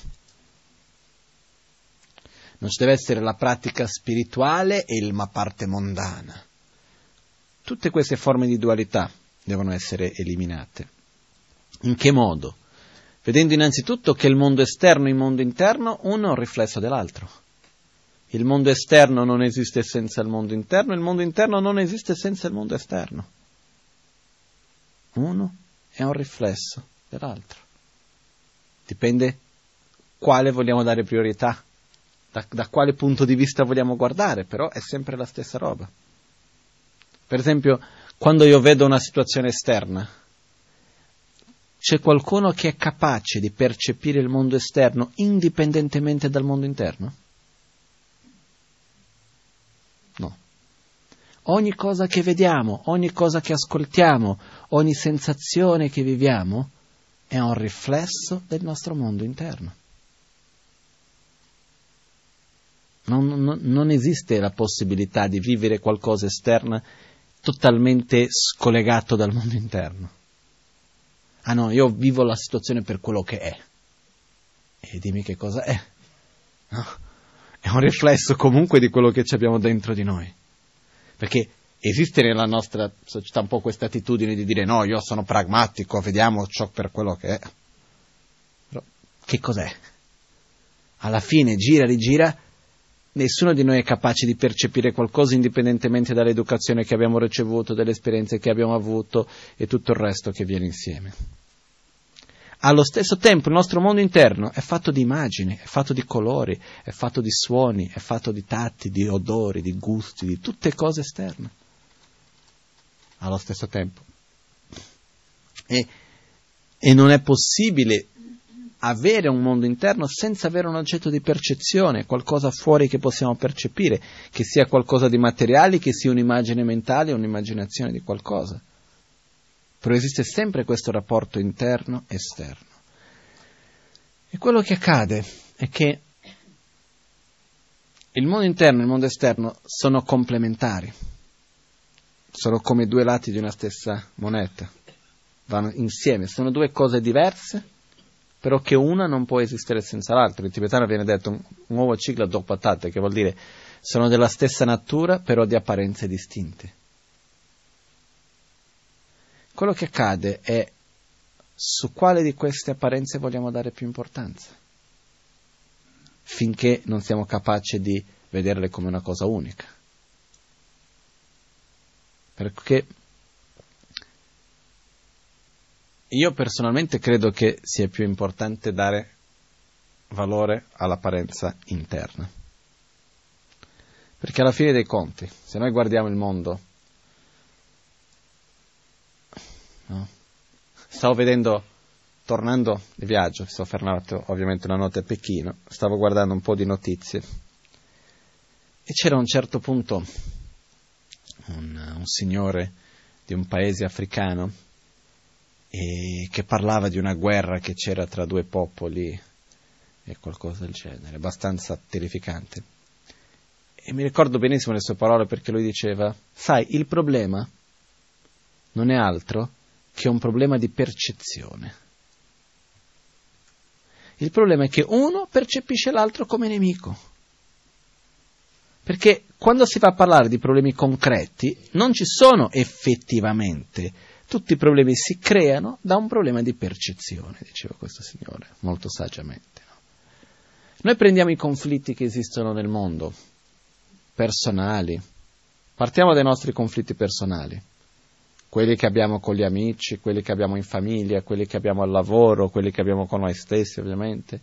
Non ci deve essere la pratica spirituale e la parte mondana. Tutte queste forme di dualità devono essere eliminate. In che modo? Vedendo innanzitutto che il mondo esterno e il mondo interno, uno è un riflesso dell'altro. Il mondo esterno non esiste senza il mondo interno, il mondo interno non esiste senza il mondo esterno. Uno è un riflesso dell'altro. Dipende quale vogliamo dare priorità, da quale punto di vista vogliamo guardare, però è sempre la stessa roba. Per esempio, quando io vedo una situazione esterna, c'è qualcuno che è capace di percepire il mondo esterno indipendentemente dal mondo interno? No. Ogni cosa che vediamo, ogni cosa che ascoltiamo, ogni sensazione che viviamo è un riflesso del nostro mondo interno. Non esiste la possibilità di vivere qualcosa esterna totalmente scollegato dal mondo interno. Ah no, io vivo la situazione per quello che è. E dimmi che cosa è. No? È un riflesso comunque di quello che abbiamo dentro di noi. Perché esiste nella nostra società un po' questa attitudine di dire no, io sono pragmatico, vediamo ciò per quello che è. Però, che cos'è? Alla fine, gira, rigira, nessuno di noi è capace di percepire qualcosa indipendentemente dall'educazione che abbiamo ricevuto, dalle esperienze che abbiamo avuto e tutto il resto che viene insieme. Allo stesso tempo il nostro mondo interno è fatto di immagini, è fatto di colori, è fatto di suoni, è fatto di tatti, di odori, di gusti, di tutte cose esterne. Allo stesso tempo. E non è possibile avere un mondo interno senza avere un oggetto di percezione, qualcosa fuori che possiamo percepire, che sia qualcosa di materiale, che sia un'immagine mentale, un'immaginazione di qualcosa. Però esiste sempre questo rapporto interno-esterno. E quello che accade è che il mondo interno e il mondo esterno sono complementari, sono come due lati di una stessa moneta, vanno insieme, sono due cose diverse, però che una non può esistere senza l'altra. In tibetano viene detto un uovo cicla due patate, che vuol dire sono della stessa natura però di apparenze distinte. Quello che accade è su quale di queste apparenze vogliamo dare più importanza, finché non siamo capaci di vederle come una cosa unica. Perché io personalmente credo che sia più importante dare valore all'apparenza interna, perché alla fine dei conti, se noi guardiamo il mondo, no? Stavo vedendo, tornando di viaggio, mi sono fermato ovviamente una notte a Pechino, stavo guardando un po' di notizie e c'era a un certo punto un signore di un paese africano e che parlava di una guerra che c'era tra due popoli e qualcosa del genere, abbastanza terrificante, e mi ricordo benissimo le sue parole, perché lui diceva: sai, il problema non è altro che un problema di percezione, il problema è che uno percepisce l'altro come nemico, perché quando si va a parlare di problemi concreti non ci sono effettivamente. Tutti i problemi si creano da un problema di percezione, diceva questo signore, molto saggiamente. No? Noi prendiamo i conflitti che esistono nel mondo, personali, partiamo dai nostri conflitti personali, quelli che abbiamo con gli amici, quelli che abbiamo in famiglia, quelli che abbiamo al lavoro, quelli che abbiamo con noi stessi ovviamente,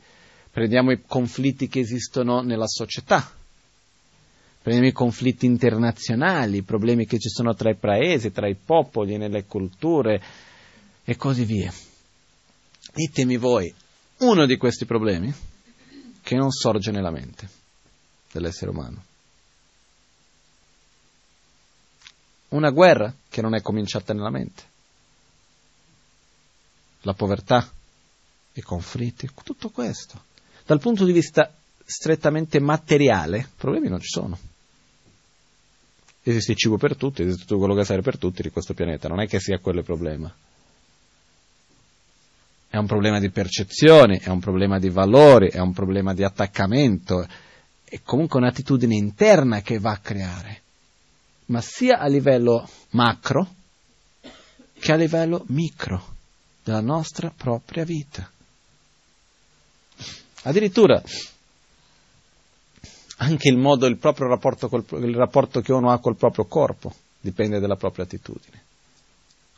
prendiamo i conflitti che esistono nella società, prendiamo i conflitti internazionali, i problemi che ci sono tra i paesi, tra i popoli, nelle culture e così via. Ditemi voi uno di questi problemi che non sorge nella mente dell'essere umano. Una guerra che non è cominciata nella mente. La povertà, i conflitti, tutto questo. Dal punto di vista strettamente materiale, problemi non ci sono. Esiste il cibo per tutti, esiste tutto quello che serve per tutti di questo pianeta, non è che sia quello il problema. È un problema di percezione, è un problema di valori, è un problema di attaccamento, è comunque un'attitudine interna che va a creare, ma sia a livello macro che a livello micro della nostra propria vita. Addirittura anche il modo, il proprio rapporto, il rapporto che uno ha col proprio corpo dipende dalla propria attitudine,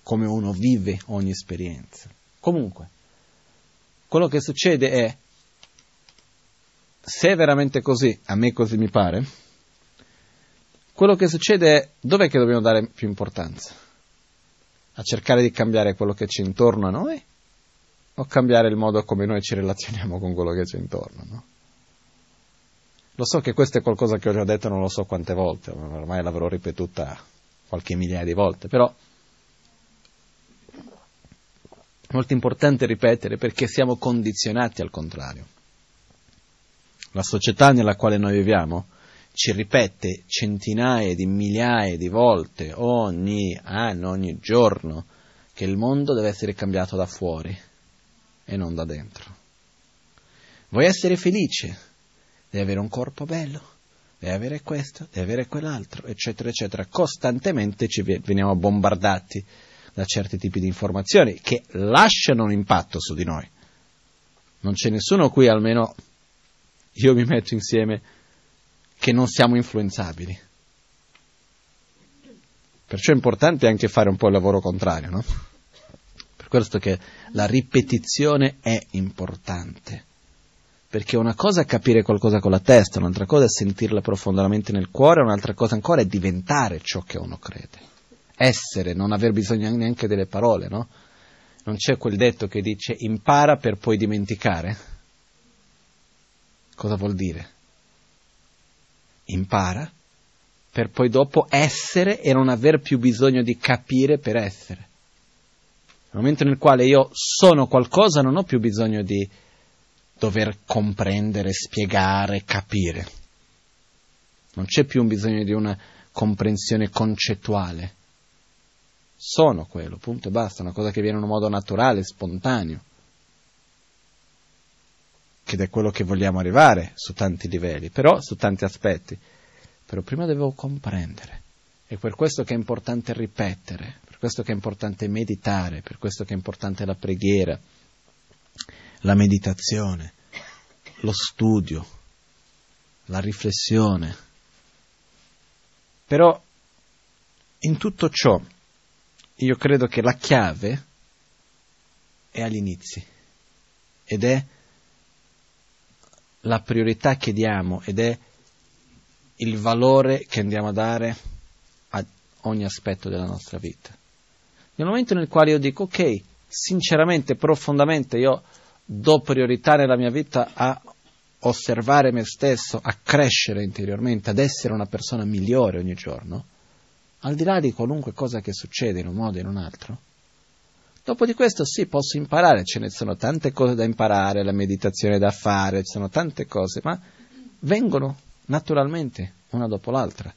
come uno vive ogni esperienza. Comunque, quello che succede è, se è veramente così, a me così mi pare, quello che succede è, dov'è che dobbiamo dare più importanza? A cercare di cambiare quello che c'è intorno a noi, o cambiare il modo come noi ci relazioniamo con quello che c'è intorno, no? Lo so che questo è qualcosa che ho già detto non lo so quante volte, ormai l'avrò ripetuta qualche migliaia di volte, però è molto importante ripetere, perché siamo condizionati al contrario. La società nella quale noi viviamo ci ripete centinaia di migliaia di volte ogni anno, ogni giorno, che il mondo deve essere cambiato da fuori e non da dentro. Vuoi essere felice? Devi avere un corpo bello, devi avere questo, devi avere quell'altro, eccetera, eccetera. Costantemente ci veniamo bombardati da certi tipi di informazioni che lasciano un impatto su di noi. Non c'è nessuno qui, almeno io mi metto insieme, che non siamo influenzabili. Perciò è importante anche fare un po' il lavoro contrario, no? Per questo che la ripetizione è importante, perché una cosa è capire qualcosa con la testa, un'altra cosa è sentirla profondamente nel cuore, un'altra cosa ancora è diventare ciò che uno crede. Essere, non aver bisogno neanche delle parole, no? Non c'è quel detto che dice impara per poi dimenticare? Cosa vuol dire? Impara per poi dopo essere e non aver più bisogno di capire per essere. Nel momento nel quale io sono qualcosa non ho più bisogno di dover comprendere, spiegare, capire. Non c'è più un bisogno di una comprensione concettuale. Sono quello, punto e basta, una cosa che viene in un modo naturale, spontaneo, che è quello che vogliamo arrivare su tanti livelli, però su tanti aspetti. Però prima devo comprendere, e per questo che è importante ripetere, per questo che è importante meditare, per questo che è importante la preghiera, la meditazione, lo studio, la riflessione. Però in tutto ciò io credo che la chiave è agli inizi, ed è la priorità che diamo, ed è il valore che andiamo a dare a ogni aspetto della nostra vita. Nel momento nel quale io dico, ok, sinceramente, profondamente, io do priorità nella mia vita a osservare me stesso, a crescere interiormente, ad essere una persona migliore ogni giorno, al di là di qualunque cosa che succede in un modo o in un altro, dopo di questo sì, posso imparare, ce ne sono tante cose da imparare, la meditazione da fare, ci sono tante cose, ma vengono naturalmente una dopo l'altra.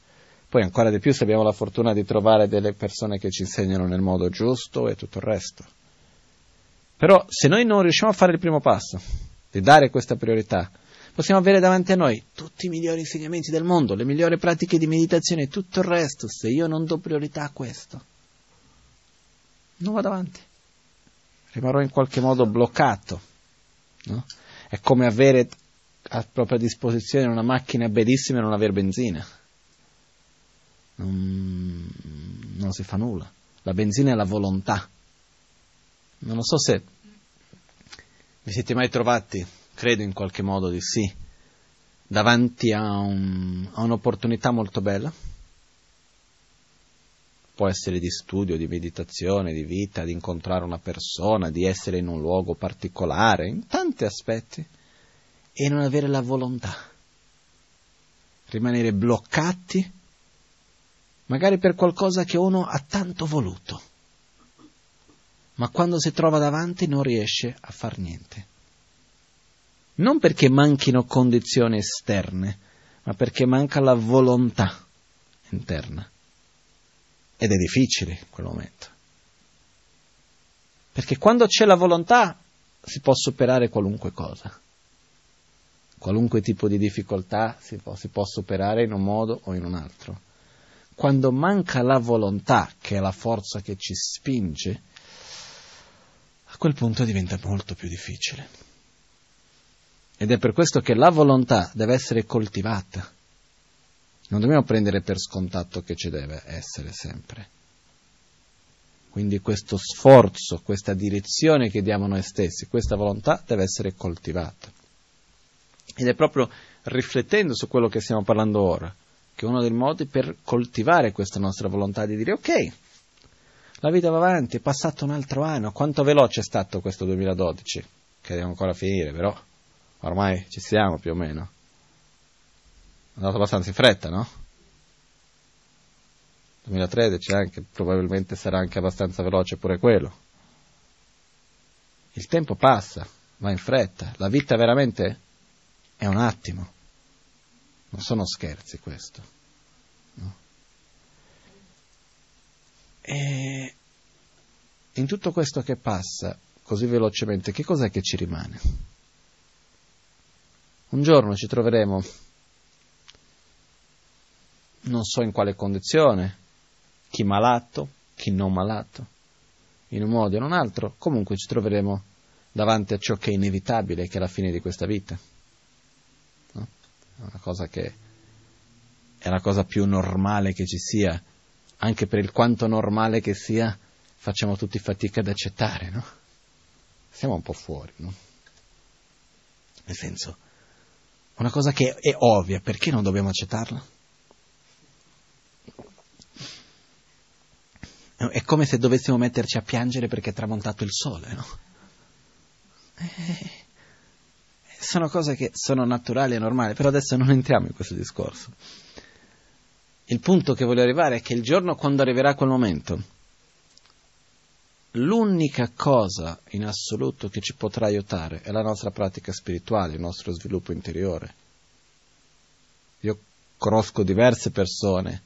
Poi ancora di più se abbiamo la fortuna di trovare delle persone che ci insegnano nel modo giusto e tutto il resto. Però se noi non riusciamo a fare il primo passo, di dare questa priorità, possiamo avere davanti a noi tutti i migliori insegnamenti del mondo, le migliori pratiche di meditazione e tutto il resto. Se io non do priorità a questo, non vado avanti. Rimarrò in qualche modo bloccato, no? È come avere a propria disposizione una macchina bellissima e non aver benzina. Non si fa nulla. La benzina è la volontà. Non lo so se vi siete mai trovati, credo in qualche modo di sì, davanti a un'opportunità molto bella, può essere di studio, di meditazione, di vita, di incontrare una persona, di essere in un luogo particolare, in tanti aspetti, e non avere la volontà, rimanere bloccati, magari per qualcosa che uno ha tanto voluto, ma quando si trova davanti non riesce a far niente. Non perché manchino condizioni esterne, ma perché manca la volontà interna. Ed è difficile in quel momento. Perché quando c'è la volontà si può superare qualunque cosa. Qualunque tipo di difficoltà si può superare in un modo o in un altro. Quando manca la volontà, che è la forza che ci spinge, a quel punto diventa molto più difficile. Ed è per questo che la volontà deve essere coltivata. Non dobbiamo prendere per scontato che ci deve essere sempre. Quindi questo sforzo, questa direzione che diamo noi stessi, questa volontà deve essere coltivata. Ed è proprio riflettendo su quello che stiamo parlando ora, che uno dei modi per coltivare questa nostra volontà di dire ok, la vita va avanti, è passato un altro anno, quanto veloce è stato questo 2012, che devo ancora finire però. Ormai ci siamo più o meno. È andato abbastanza in fretta, no? 2013 anche, probabilmente sarà anche abbastanza veloce pure quello. Il tempo passa, va in fretta. La vita veramente è un attimo. Non sono scherzi questo. No? E in tutto questo che passa così velocemente, che cos'è che ci rimane? Un giorno ci troveremo, non so in quale condizione, chi malato, chi non malato, in un modo o in un altro, comunque ci troveremo davanti a ciò che è inevitabile, che è la fine di questa vita. No? È una cosa che è la cosa più normale che ci sia, anche per il quanto normale che sia, facciamo tutti fatica ad accettare, no? Siamo un po' fuori, no? Nel senso, una cosa che è ovvia, perché non dobbiamo accettarla? È come se dovessimo metterci a piangere perché è tramontato il sole, no? Sono cose che sono naturali e normali, però adesso non entriamo in questo discorso. Il punto che voglio arrivare è che il giorno, quando arriverà quel momento, l'unica cosa in assoluto che ci potrà aiutare è la nostra pratica spirituale, il nostro sviluppo interiore. Io conosco diverse persone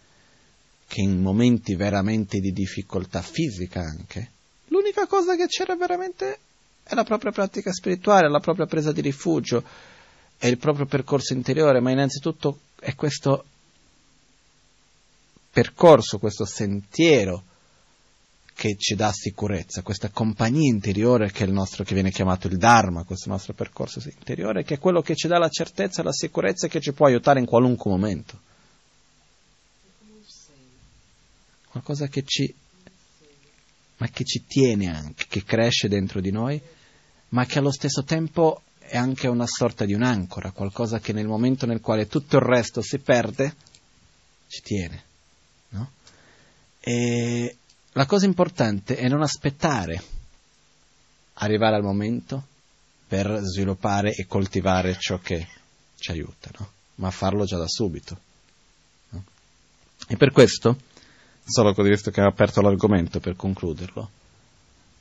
che in momenti veramente di difficoltà fisica anche, l'unica cosa che c'era veramente è la propria pratica spirituale, la propria presa di rifugio, è il proprio percorso interiore, ma innanzitutto è questo percorso, questo sentiero che ci dà sicurezza, questa compagnia interiore che è il nostro, che viene chiamato il Dharma, questo nostro percorso interiore, che è quello che ci dà la certezza, la sicurezza, che ci può aiutare in qualunque momento. Qualcosa che ci, ma che ci tiene anche, che cresce dentro di noi, ma che allo stesso tempo è anche una sorta di un'ancora, qualcosa che nel momento nel quale tutto il resto si perde, ci tiene, no? E la cosa importante è non aspettare arrivare al momento per sviluppare e coltivare ciò che ci aiuta, no? Ma farlo già da subito, no? E per questo, solo con questo che avevo aperto l'argomento per concluderlo,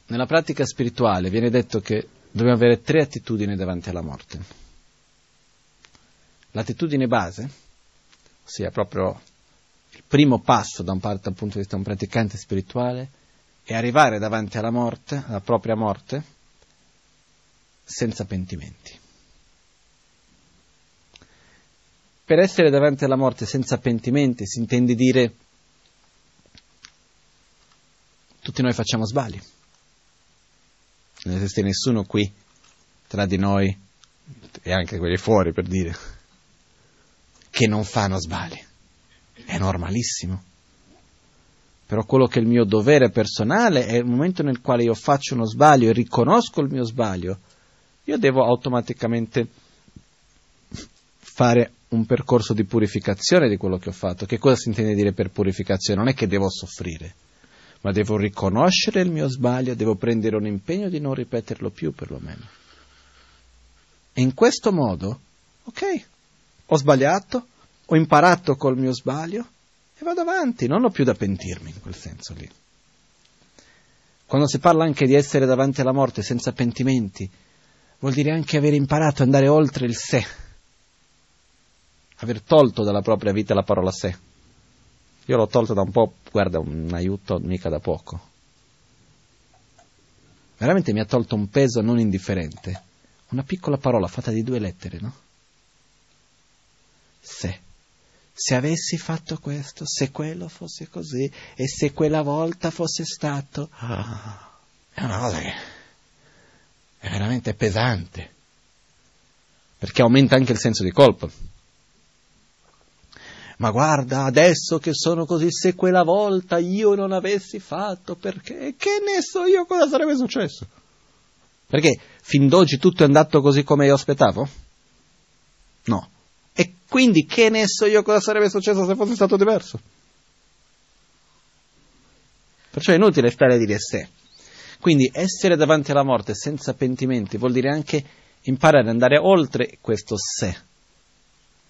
nella pratica spirituale viene detto che dobbiamo avere 3 attitudini davanti alla morte. L'attitudine base, ossia proprio il primo passo da un parte dal punto di vista di un praticante spirituale, è arrivare davanti alla morte, alla propria morte, senza pentimenti. Per essere davanti alla morte senza pentimenti si intende dire: tutti noi facciamo sbagli, non esiste nessuno qui tra di noi e anche quelli fuori, per dire, che non fanno sbagli. È normalissimo. Però quello che è il mio dovere personale è il momento nel quale io faccio uno sbaglio e riconosco il mio sbaglio, io devo automaticamente fare un percorso di purificazione di quello che ho fatto. Che cosa si intende dire per purificazione? Non è che devo soffrire, ma devo riconoscere il mio sbaglio, devo prendere un impegno di non ripeterlo più, perlomeno. E in questo modo, ok, ho sbagliato, ho imparato col mio sbaglio e vado avanti, non ho più da pentirmi in quel senso lì. Quando si parla anche di essere davanti alla morte senza pentimenti, vuol dire anche avere imparato ad andare oltre il sé, aver tolto dalla propria vita la parola sé. Io l'ho tolto da un po', guarda, un aiuto mica da poco. Veramente mi ha tolto un peso non indifferente, una piccola parola fatta di 2 lettere, no? Se. Se avessi fatto questo, se quello fosse così, e se quella volta fosse stato... È una cosa che è veramente pesante, perché aumenta anche il senso di colpa. Ma guarda, adesso che sono così, se quella volta io non avessi fatto, perché, che ne so io cosa sarebbe successo? Perché fin d'oggi tutto è andato così come io aspettavo? No. E quindi che ne so io cosa sarebbe successo se fosse stato diverso? Perciò è inutile stare a dire sé. Quindi essere davanti alla morte senza pentimenti vuol dire anche imparare ad andare oltre questo sé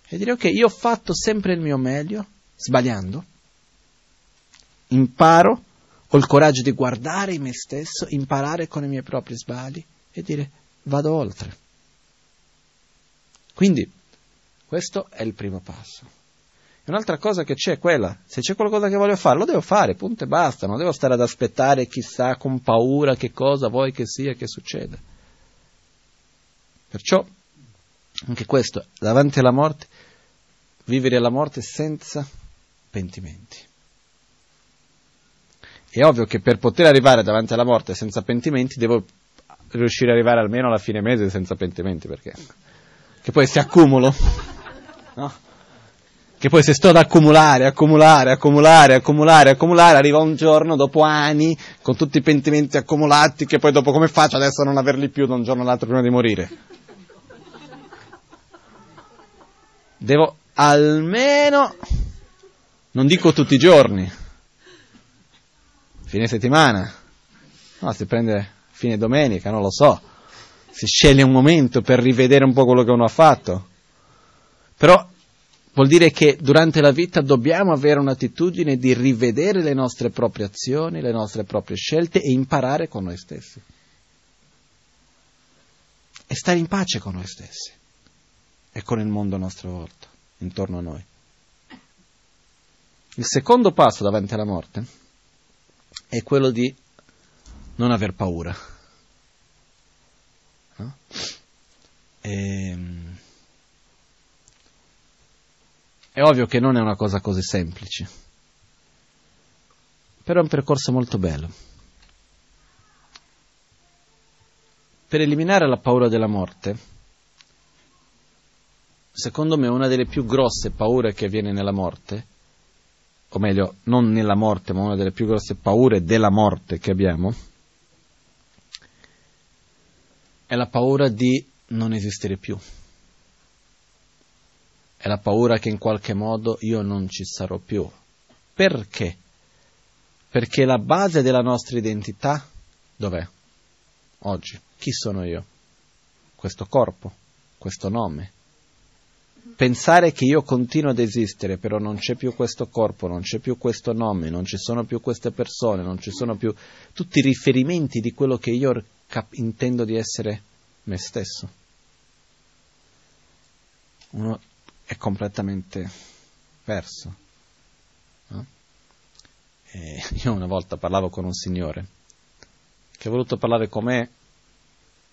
e dire: ok, io ho fatto sempre il mio meglio, sbagliando, imparo, ho il coraggio di guardare me stesso, imparare con i miei propri sbagli e dire: vado oltre. Quindi questo è il primo passo. Un'altra cosa che c'è è quella: se c'è qualcosa che voglio fare, lo devo fare, punto e basta, non devo stare ad aspettare chissà con paura che cosa vuoi che sia, che succeda. Perciò anche questo, davanti alla morte, vivere la morte senza pentimenti. È ovvio che per poter arrivare davanti alla morte senza pentimenti devo riuscire ad arrivare almeno alla fine mese senza pentimenti, perché che poi si accumulo, no? che poi se sto ad accumulare, arriva un giorno dopo anni con tutti i pentimenti accumulati, che poi dopo come faccio adesso a non averli più da un giorno all'altro prima di morire? Devo almeno, non dico tutti i giorni, fine settimana, no, si prende fine domenica, non lo so, si sceglie un momento per rivedere un po' quello che uno ha fatto, però vuol dire che durante la vita dobbiamo avere un'attitudine di rivedere le nostre proprie azioni, le nostre proprie scelte e imparare con noi stessi. E stare in pace con noi stessi e con il mondo a nostra volta, intorno a noi. Il secondo passo davanti alla morte è quello di non aver paura. No? È ovvio che non è una cosa così semplice, però è un percorso molto bello. Per eliminare la paura della morte, secondo me una delle più grosse paure che avviene nella morte, o meglio, non nella morte, ma una delle più grosse paure della morte che abbiamo, è la paura di non esistere più. È la paura che in qualche modo io non ci sarò più. Perché? Perché la base della nostra identità dov'è? Oggi. Chi sono io? Questo corpo, questo nome. Pensare che io continuo ad esistere, però non c'è più questo corpo, non c'è più questo nome, non ci sono più queste persone, non ci sono più tutti i riferimenti di quello che io intendo di essere me stesso. Uno è completamente perso, no? E io una volta parlavo con un signore che ha voluto parlare con me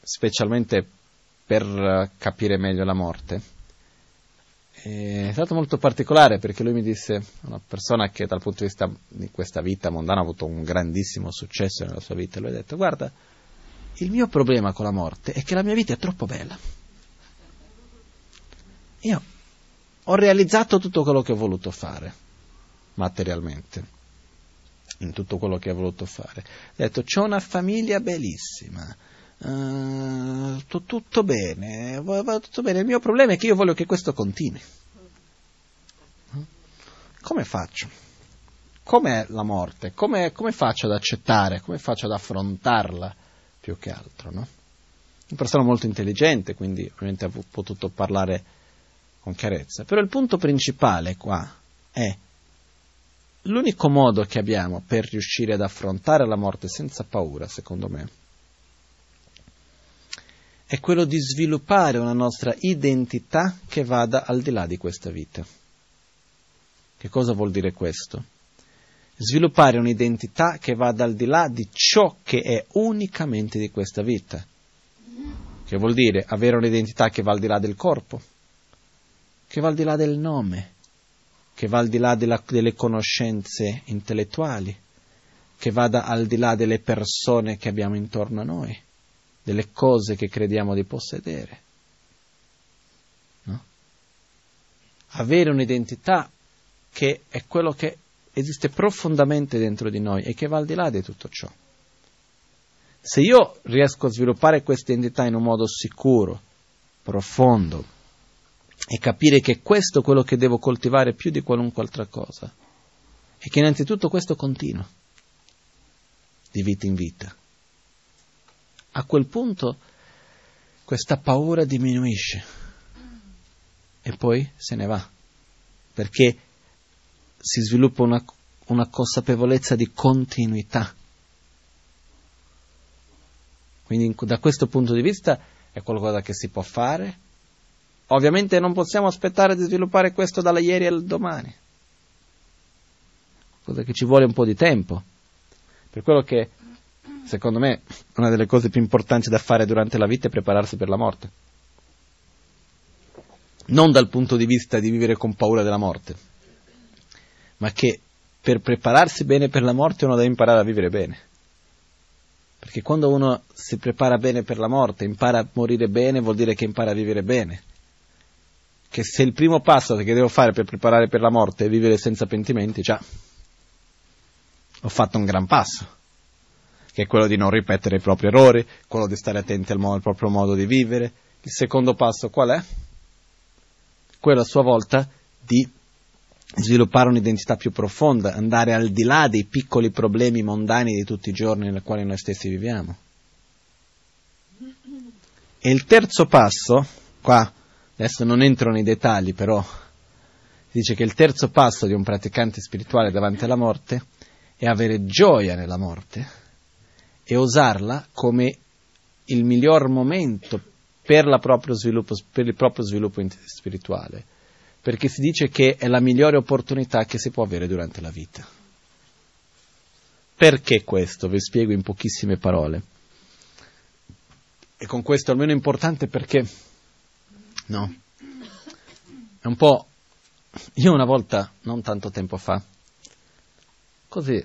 specialmente per capire meglio la morte, e è stato molto particolare perché lui mi disse, una persona che dal punto di vista di questa vita mondana ha avuto un grandissimo successo nella sua vita, e lui ha detto: guarda, il mio problema con la morte è che la mia vita è troppo bella, io ho realizzato tutto quello che ho voluto fare materialmente, in tutto quello che ho voluto fare. Ho detto, c'ho una famiglia bellissima, tutto bene, va tutto bene. Il mio problema è che io voglio che questo continui. Come faccio? Com'è la morte? Come faccio ad accettare? Come faccio ad affrontarla più che altro? No? Una persona molto intelligente, quindi ovviamente ha potuto parlare con chiarezza, però il punto principale qua è l'unico modo che abbiamo per riuscire ad affrontare la morte senza paura, secondo me, è quello di sviluppare una nostra identità che vada al di là di questa vita. Che cosa vuol dire questo? Sviluppare un'identità che vada al di là di ciò che è unicamente di questa vita, che vuol dire avere un'identità che va al di là del corpo, che va al di là del nome, che va al di là delle conoscenze intellettuali, che vada al di là delle persone che abbiamo intorno a noi, delle cose che crediamo di possedere. No? Avere un'identità che è quello che esiste profondamente dentro di noi e che va al di là di tutto ciò. Se io riesco a sviluppare questa identità in un modo sicuro, profondo, e capire che questo è quello che devo coltivare più di qualunque altra cosa, e che innanzitutto questo continua di vita in vita, a quel punto questa paura diminuisce e poi se ne va, perché si sviluppa una consapevolezza di continuità. Quindi da questo punto di vista è qualcosa che si può fare. Ovviamente non possiamo aspettare di sviluppare questo dalla ieri al domani, cosa che ci vuole un po' di tempo. Per quello che, secondo me, una delle cose più importanti da fare durante la vita è prepararsi per la morte. Non dal punto di vista di vivere con paura della morte, ma che per prepararsi bene per la morte uno deve imparare a vivere bene. Perché quando uno si prepara bene per la morte, impara a morire bene, vuol dire che impara a vivere bene. che se il primo passo che devo fare per preparare per la morte è vivere senza pentimenti, già ho fatto un gran passo, che è quello di non ripetere i propri errori, quello di stare attenti al proprio modo di vivere. Il secondo passo qual è? Quello a sua volta di sviluppare un'identità più profonda, andare al di là dei piccoli problemi mondani di tutti i giorni nei quali noi stessi viviamo. E il terzo passo, qua adesso non entro nei dettagli, però dice che il terzo passo di un praticante spirituale davanti alla morte è avere gioia nella morte e usarla come il miglior momento per, per il proprio sviluppo spirituale, perché si dice che è la migliore opportunità che si può avere durante la vita. Perché questo? Vi spiego in pochissime parole. E con questo almeno è importante perché, no, è un po'... Io una volta, non tanto tempo fa, così,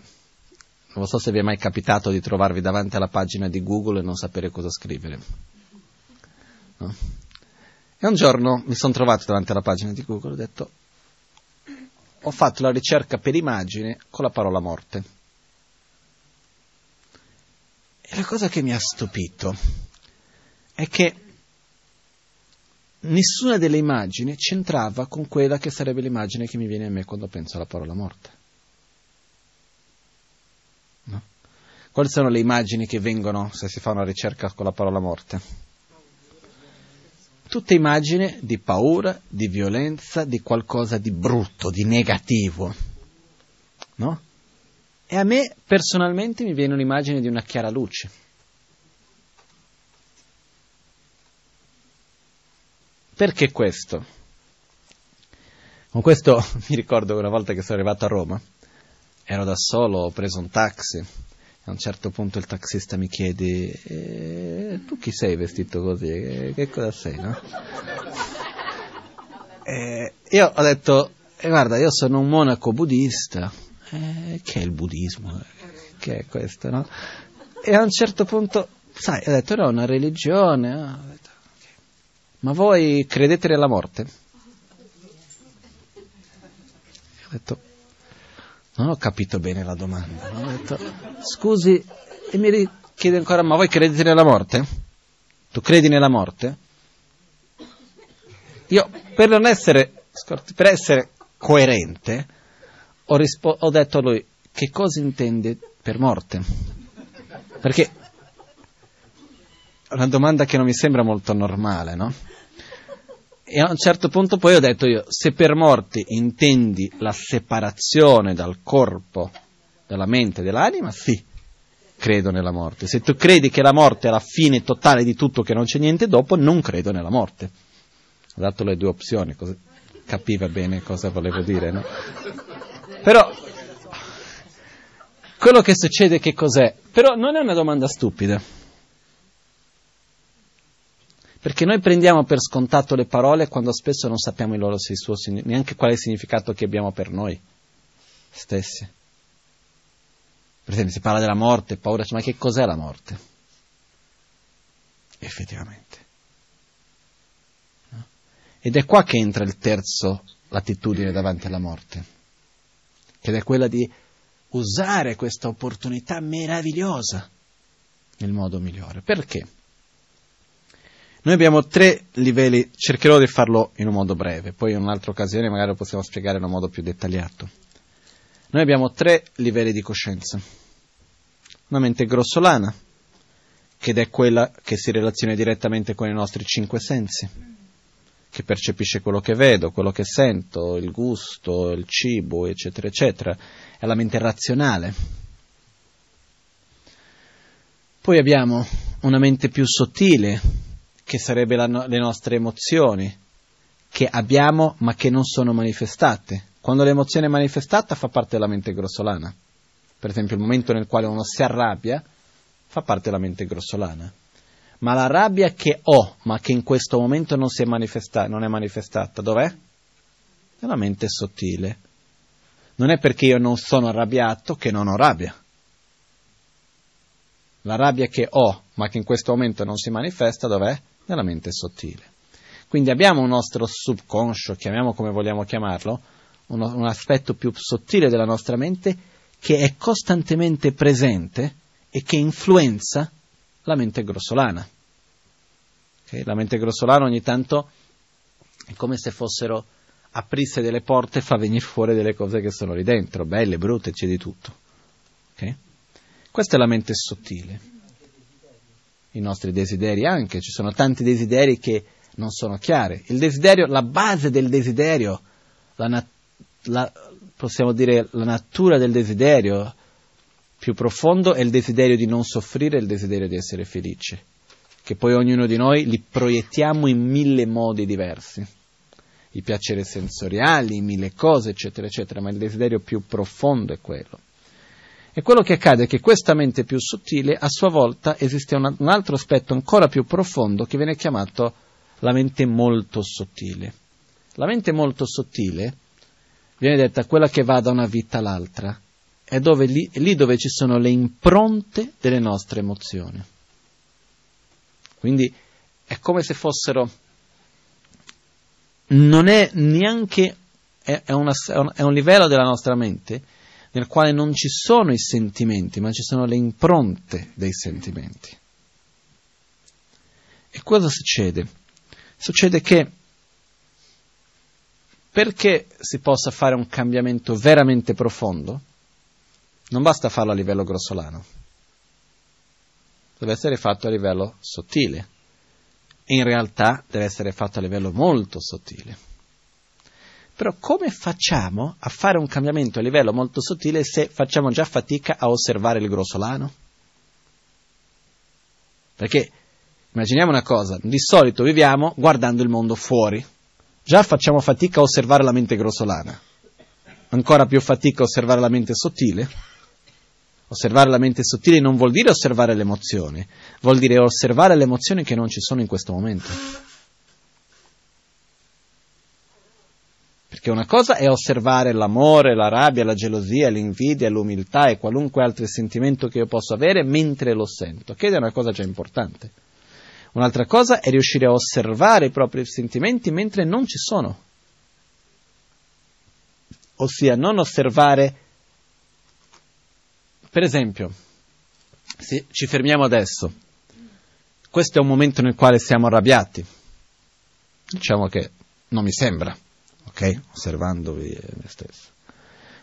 non so se vi è mai capitato di trovarvi davanti alla pagina di Google e non sapere cosa scrivere, no? E un giorno mi sono trovato davanti alla pagina di Google e ho detto, ho fatto la ricerca per immagine con la parola morte. E la cosa che mi ha stupito è che nessuna delle immagini c'entrava con quella che sarebbe l'immagine che mi viene a me quando penso alla parola morte. No. Quali sono le immagini che vengono se si fa una ricerca con la parola morte? Tutte immagini di paura, di violenza, di qualcosa di brutto, di negativo, no? E a me personalmente mi viene un'immagine di una chiara luce. Perché questo? Con questo mi ricordo una volta che sono arrivato a Roma. Ero da solo, ho preso un taxi, a un certo punto il taxista mi chiede, tu chi sei vestito così, che cosa sei, no? Io ho detto, guarda, io sono un monaco buddista, che è il buddismo, che è questo, no? E a un certo punto, sai, ho detto, no, una religione, no? Ho detto, okay. Ma voi credete nella morte? Ho detto, non ho capito bene la domanda, no? Ho detto, scusi, e mi chiede ancora, ma voi credete nella morte? Tu credi nella morte? Io, per non essere, per essere coerente, ho detto a lui, che cosa intende per morte? Perché è una domanda che non mi sembra molto normale, no? E a un certo punto poi ho detto io, se per morte intendi la separazione dal corpo, dalla mente e dell'anima, sì, credo nella morte. Se tu credi che la morte è la fine totale di tutto, che non c'è niente dopo, non credo nella morte. Ho dato le due opzioni, così capiva bene cosa volevo dire, no? Però, quello che succede che cos'è? Però non è una domanda stupida. Perché noi prendiamo per scontato le parole quando spesso non sappiamo neanche quale significato che abbiamo per noi stessi. Per esempio, si parla della morte, paura, ma che cos'è la morte? Effettivamente. No? Ed è qua che entra il terzo, l'attitudine davanti alla morte, che è quella di usare questa opportunità meravigliosa nel modo migliore. Perché? Noi abbiamo tre livelli, cercherò di farlo in un modo breve, poi in un'altra occasione magari lo possiamo spiegare in un modo più dettagliato. Noi abbiamo tre livelli di coscienza. Una mente grossolana, che è quella che si relaziona direttamente con i nostri cinque sensi, che percepisce quello che vedo, quello che sento, il gusto, il cibo, eccetera, eccetera. È la mente razionale. Poi abbiamo una mente più sottile, che sarebbe le nostre emozioni, che abbiamo ma che non sono manifestate. Quando l'emozione è manifestata fa parte della mente grossolana. Per esempio il momento nel quale uno si arrabbia fa parte della mente grossolana. Ma la rabbia che ho, ma che in questo momento non è manifestata, dov'è? Nella mente sottile. Non è perché io non sono arrabbiato che non ho rabbia. La rabbia che ho, ma che in questo momento non si manifesta, dov'è? Nella mente sottile. Quindi abbiamo un nostro subconscio, chiamiamo come vogliamo chiamarlo, un aspetto più sottile della nostra mente che è costantemente presente e che influenza la mente grossolana. Okay? La mente grossolana ogni tanto è come se fossero, aprisse delle porte e fa venire fuori delle cose che sono lì dentro, belle, brutte, c'è di tutto. Okay? Questa è la mente sottile. I nostri desideri anche, ci sono tanti desideri che non sono chiari. Il desiderio, la base del desiderio, possiamo dire la natura del desiderio più profondo è il desiderio di non soffrire, il desiderio di essere felice, che poi ognuno di noi li proiettiamo in mille modi diversi, i piaceri sensoriali, mille cose, eccetera, eccetera, ma il desiderio più profondo è quello. E quello che accade è che questa mente più sottile, a sua volta, esiste un altro aspetto ancora più profondo che viene chiamato la mente molto sottile. La mente molto sottile viene detta quella che va da una vita all'altra, è dove lì dove ci sono le impronte delle nostre emozioni. Quindi è come se fossero, non è neanche, è un livello della nostra mente nel quale non ci sono i sentimenti, ma ci sono le impronte dei sentimenti. E cosa succede? Succede che perché si possa fare un cambiamento veramente profondo, non basta farlo a livello grossolano, deve essere fatto a livello sottile, e in realtà deve essere fatto a livello molto sottile. Però come facciamo a fare un cambiamento a livello molto sottile se facciamo già fatica a osservare il grossolano? Perché immaginiamo una cosa, di solito viviamo guardando il mondo fuori, già facciamo fatica a osservare la mente grossolana, ancora più fatica a osservare la mente sottile. Osservare la mente sottile non vuol dire osservare le emozioni, vuol dire osservare le emozioni che non ci sono in questo momento. Perché una cosa è osservare l'amore, la rabbia, la gelosia, l'invidia, l'umiltà e qualunque altro sentimento che io posso avere mentre lo sento, che è una cosa già importante. Un'altra cosa è riuscire a osservare i propri sentimenti mentre non ci sono. Ossia, non osservare... Per esempio, se ci fermiamo adesso, questo è un momento nel quale siamo arrabbiati. Diciamo che non mi sembra, ok? Osservandovi me stesso.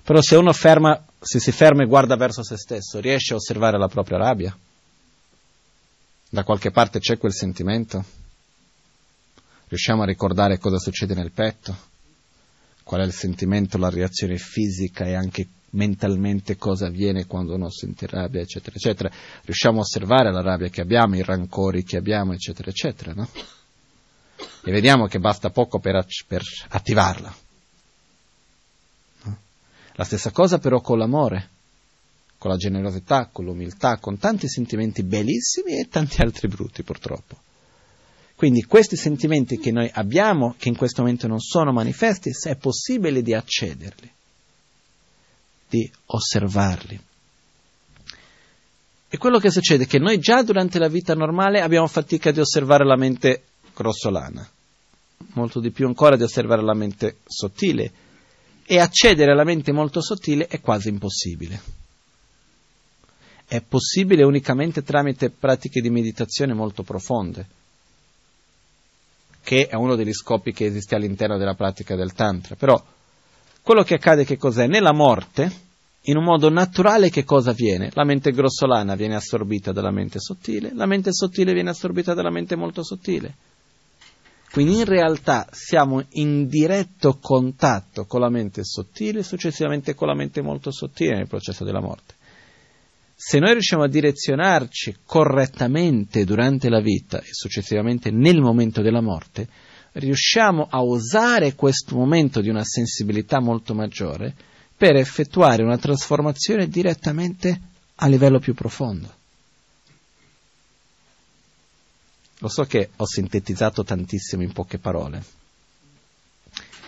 Però se uno si ferma e guarda verso se stesso, riesce a osservare la propria rabbia? Da qualche parte c'è quel sentimento? Riusciamo a ricordare cosa succede nel petto? Qual è il sentimento, la reazione fisica e anche mentalmente cosa avviene quando uno sente rabbia, eccetera, eccetera? Riusciamo a osservare la rabbia che abbiamo, i rancori che abbiamo, eccetera, eccetera, no? E vediamo che basta poco per attivarla. No? La stessa cosa però con l'amore, con la generosità, con l'umiltà, con tanti sentimenti bellissimi e tanti altri brutti purtroppo. Quindi questi sentimenti che noi abbiamo, che in questo momento non sono manifesti, se è possibile di accederli, di osservarli. E quello che succede è che noi già durante la vita normale abbiamo fatica di osservare la mente grossolana, molto di più ancora di osservare la mente sottile, e accedere alla mente molto sottile è quasi impossibile. È possibile unicamente tramite pratiche di meditazione molto profonde, che è uno degli scopi che esiste all'interno della pratica del Tantra. Però quello che accade che cos'è? Nella morte, in un modo naturale che cosa avviene? La mente grossolana viene assorbita dalla mente sottile, la mente sottile viene assorbita dalla mente molto sottile. Quindi in realtà siamo in diretto contatto con la mente sottile e successivamente con la mente molto sottile nel processo della morte. Se noi riusciamo a direzionarci correttamente durante la vita e successivamente nel momento della morte, riusciamo a usare questo momento di una sensibilità molto maggiore per effettuare una trasformazione direttamente a livello più profondo. Lo so che ho sintetizzato tantissimo in poche parole.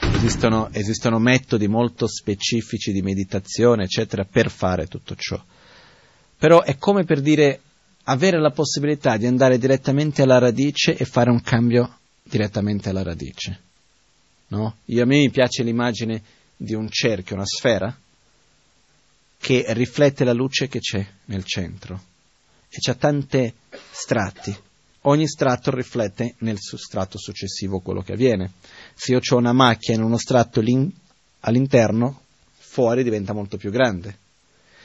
Esistono metodi molto specifici di meditazione, eccetera, per fare tutto ciò. Però è come per dire avere la possibilità di andare direttamente alla radice e fare un cambio direttamente alla radice, no? A me mi piace l'immagine di un cerchio, una sfera, che riflette la luce che c'è nel centro, e c'ha tanti strati. Ogni strato riflette nel strato successivo quello che avviene. Se io ho una macchia in uno strato all'interno, fuori diventa molto più grande.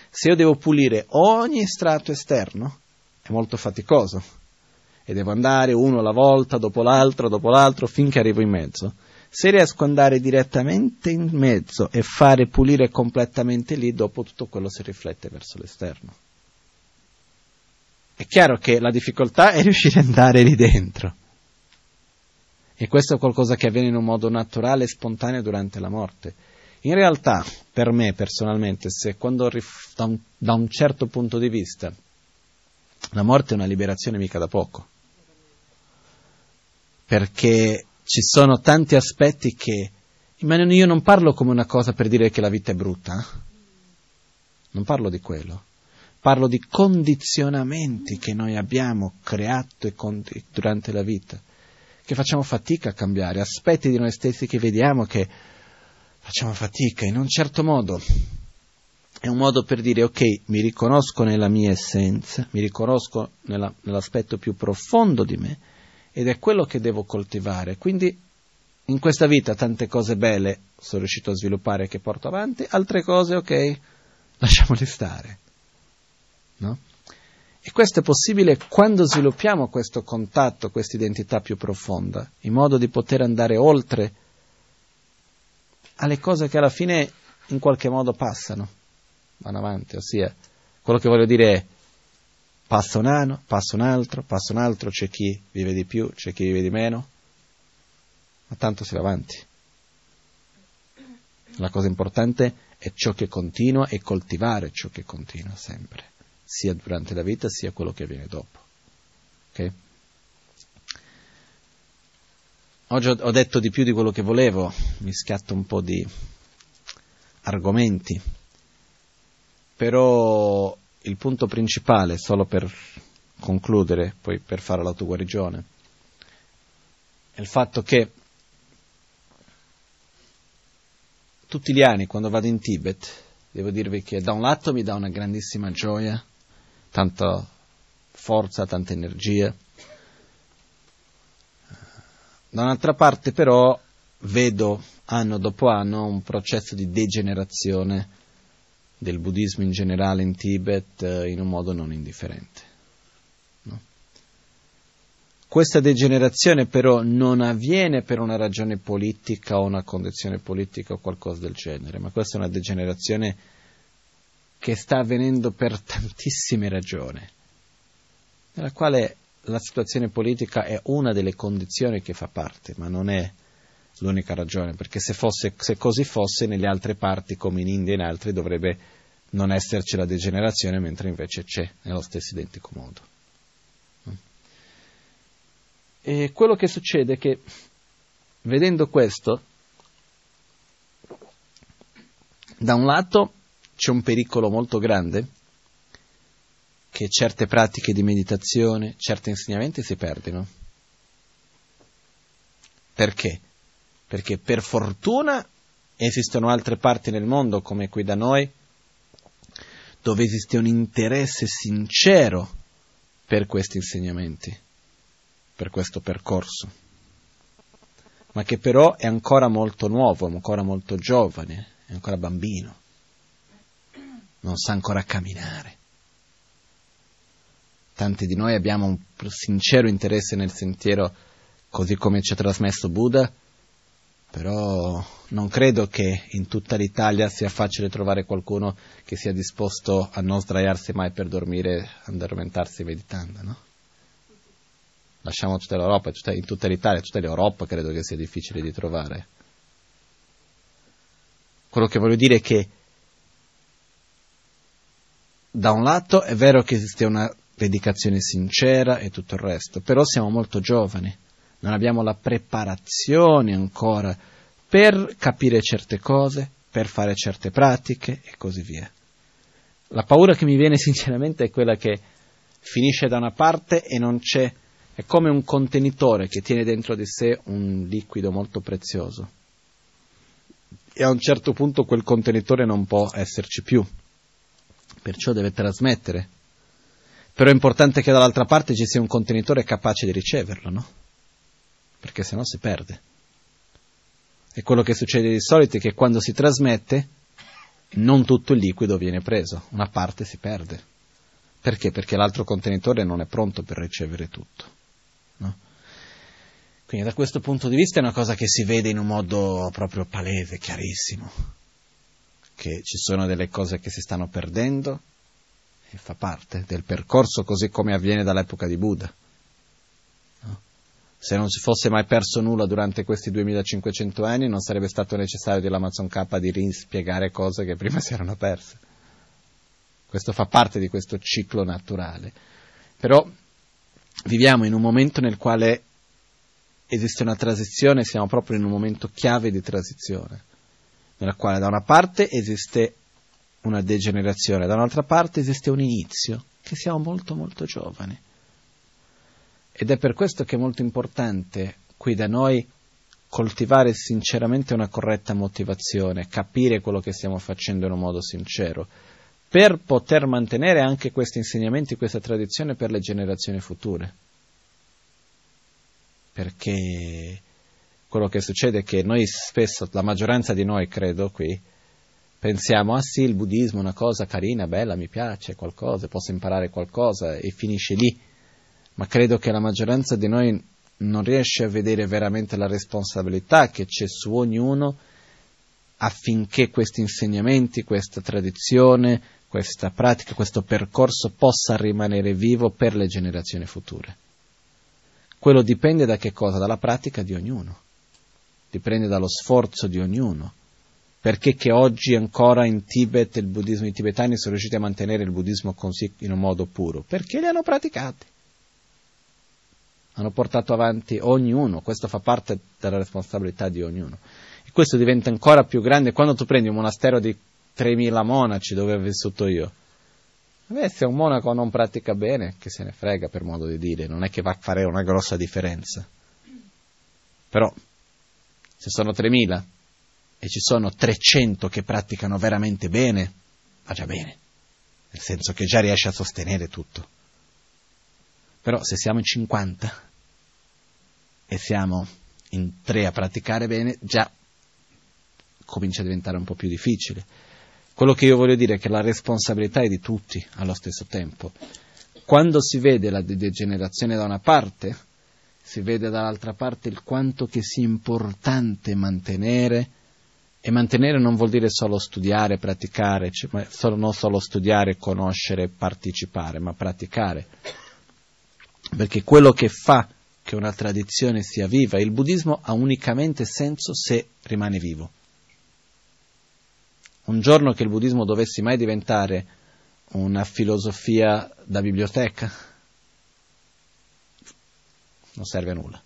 Se io devo pulire ogni strato esterno, è molto faticoso, e devo andare uno alla volta, dopo l'altro, finché arrivo in mezzo. Se riesco ad andare direttamente in mezzo e fare pulire completamente lì, dopo tutto quello si riflette verso l'esterno. È chiaro che la difficoltà è riuscire ad andare lì dentro. E questo è qualcosa che avviene in un modo naturale e spontaneo durante la morte. In realtà, per me personalmente, se quando da un certo punto di vista, la morte è una liberazione mica da poco. Perché ci sono tanti aspetti che... Ma io non parlo come una cosa per dire che la vita è brutta. Non parlo di quello. Parlo di condizionamenti che noi abbiamo creato durante la vita, che facciamo fatica a cambiare, aspetti di noi stessi che vediamo che facciamo fatica in un certo modo. È un modo per dire, ok, mi riconosco nella mia essenza, mi riconosco nell'aspetto più profondo di me, ed è quello che devo coltivare. Quindi in questa vita tante cose belle sono riuscito a sviluppare che porto avanti, altre cose, ok, lasciamole stare, no? E questo è possibile quando sviluppiamo questo contatto, questa identità più profonda, in modo di poter andare oltre alle cose che alla fine in qualche modo passano, vanno avanti. Ossia, quello che voglio dire è: passa un anno, passa un altro, c'è chi vive di più, c'è chi vive di meno, ma tanto si va avanti. La cosa importante è ciò che continua e coltivare ciò che continua sempre, sia durante la vita sia quello che viene dopo. Okay? Oggi ho detto di più di quello che volevo, mi schiatto un po' di argomenti, però... Il punto principale, solo per concludere, poi per fare l'autoguarigione, è il fatto che tutti gli anni, quando vado in Tibet, devo dirvi che da un lato mi dà una grandissima gioia, tanta forza, tanta energia, da un'altra parte però vedo anno dopo anno un processo di degenerazione del buddismo in generale in Tibet in un modo non indifferente, no? Questa degenerazione però non avviene per una ragione politica o una condizione politica o qualcosa del genere, ma questa è una degenerazione che sta avvenendo per tantissime ragioni, nella quale la situazione politica è una delle condizioni che fa parte, ma non è l'unica ragione, perché se così fosse, nelle altre parti, come in India e in altri, dovrebbe non esserci la degenerazione, mentre invece c'è, nello stesso identico modo. E quello che succede è che, vedendo questo, da un lato c'è un pericolo molto grande, che certe pratiche di meditazione, certi insegnamenti si perdono. Perché? Perché per fortuna esistono altre parti nel mondo, come qui da noi, dove esiste un interesse sincero per questi insegnamenti, per questo percorso, ma che però è ancora molto nuovo, è ancora molto giovane, è ancora bambino, non sa ancora camminare. Tanti di noi abbiamo un sincero interesse nel sentiero, così come ci ha trasmesso Buddha, però non credo che in tutta l'Italia sia facile trovare qualcuno che sia disposto a non sdraiarsi mai per dormire, addormentarsi meditando, no? Lasciamo tutta l'Europa, in tutta l'Italia, tutta l'Europa credo che sia difficile di trovare. Quello che voglio dire è che da un lato è vero che esiste una dedicazione sincera e tutto il resto, però siamo molto giovani. Non abbiamo la preparazione ancora per capire certe cose, per fare certe pratiche e così via. La paura che mi viene sinceramente è quella che finisce da una parte e non c'è È come un contenitore che tiene dentro di sé un liquido molto prezioso. E a un certo punto quel contenitore non può esserci più, perciò deve trasmettere. Però è importante che dall'altra parte ci sia un contenitore capace di riceverlo, no? Perché sennò si perde. E quello che succede di solito è che quando si trasmette, non tutto il liquido viene preso, una parte si perde. Perché? Perché l'altro contenitore non è pronto per ricevere tutto, no? Quindi da questo punto di vista è una cosa che si vede in un modo proprio palese, chiarissimo, che ci sono delle cose che si stanno perdendo e fa parte del percorso, così come avviene dall'epoca di Buddha, no? Se non si fosse mai perso nulla durante questi 2500 anni non sarebbe stato necessario di Lama Tsongkhapa di rispiegare cose che prima si erano perse. Questo fa parte di questo ciclo naturale. Però viviamo in un momento nel quale esiste una transizione, siamo proprio in un momento chiave di transizione, nella quale da una parte esiste una degenerazione, da un'altra parte esiste un inizio, che siamo molto molto giovani. Ed è per questo che è molto importante qui da noi coltivare sinceramente una corretta motivazione, capire quello che stiamo facendo in un modo sincero, per poter mantenere anche questi insegnamenti, questa tradizione per le generazioni future. Perché quello che succede è che noi spesso, la maggioranza di noi credo qui, pensiamo, ah sì, il buddismo è una cosa carina, bella, mi piace, qualcosa, posso imparare qualcosa, e finisce lì. Ma credo che la maggioranza di noi non riesce a vedere veramente la responsabilità che c'è su ognuno affinché questi insegnamenti, questa tradizione, questa pratica, questo percorso possa rimanere vivo per le generazioni future. Quello dipende da che cosa? Dalla pratica di ognuno, dipende dallo sforzo di ognuno. Perché che oggi ancora in Tibet il buddismo, i tibetani sono riusciti a mantenere il buddismo così in un modo puro? Perché li hanno praticati, hanno portato avanti ognuno, questo fa parte della responsabilità di ognuno. E questo diventa ancora più grande quando tu prendi un monastero di 3000 monaci, dove ho vissuto io. Beh, se un monaco non pratica bene, che se ne frega, per modo di dire, non è che va a fare una grossa differenza. Però, se sono 3000 e ci sono 300 che praticano veramente bene, va già bene, nel senso che già riesce a sostenere tutto. Però se siamo in 50 e siamo in 3 a praticare bene, già comincia a diventare un po' più difficile. Quello che io voglio dire è che la responsabilità è di tutti allo stesso tempo. Quando si vede la degenerazione da una parte, si vede dall'altra parte il quanto che sia importante mantenere, e mantenere non vuol dire solo studiare, praticare, cioè, non solo studiare, conoscere, partecipare, ma praticare. Perché quello che fa che una tradizione sia viva, il buddismo ha unicamente senso se rimane vivo. Un giorno che il buddismo dovesse mai diventare una filosofia da biblioteca, non serve a nulla.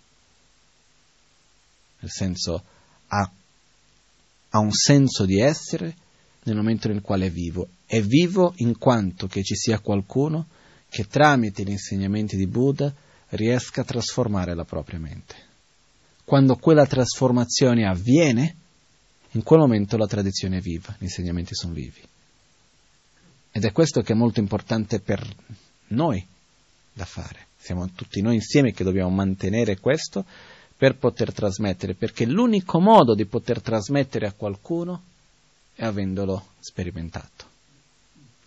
Nel senso, ha un senso di essere nel momento nel quale è vivo. È vivo in quanto che ci sia qualcuno che tramite gli insegnamenti di Buddha riesca a trasformare la propria mente. Quando quella trasformazione avviene, in quel momento la tradizione è viva, gli insegnamenti sono vivi. Ed è questo che è molto importante per noi da fare. Siamo tutti noi insieme che dobbiamo mantenere questo per poter trasmettere, perché l'unico modo di poter trasmettere a qualcuno è avendolo sperimentato,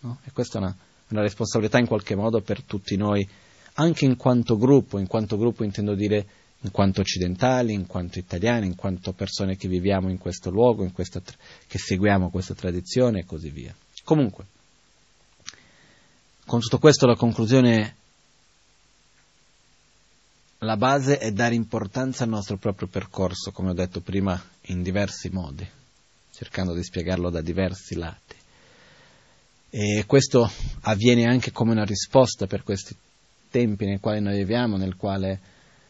no? E questa è una responsabilità in qualche modo per tutti noi, anche in quanto gruppo intendo dire in quanto occidentali, in quanto italiani, in quanto persone che viviamo in questo luogo, in questa che seguiamo questa tradizione e così via. Comunque, con tutto questo la conclusione, la base è dare importanza al nostro proprio percorso, come ho detto prima, in diversi modi, cercando di spiegarlo da diversi lati. E questo avviene anche come una risposta per questi tempi nel quale noi viviamo, nel quale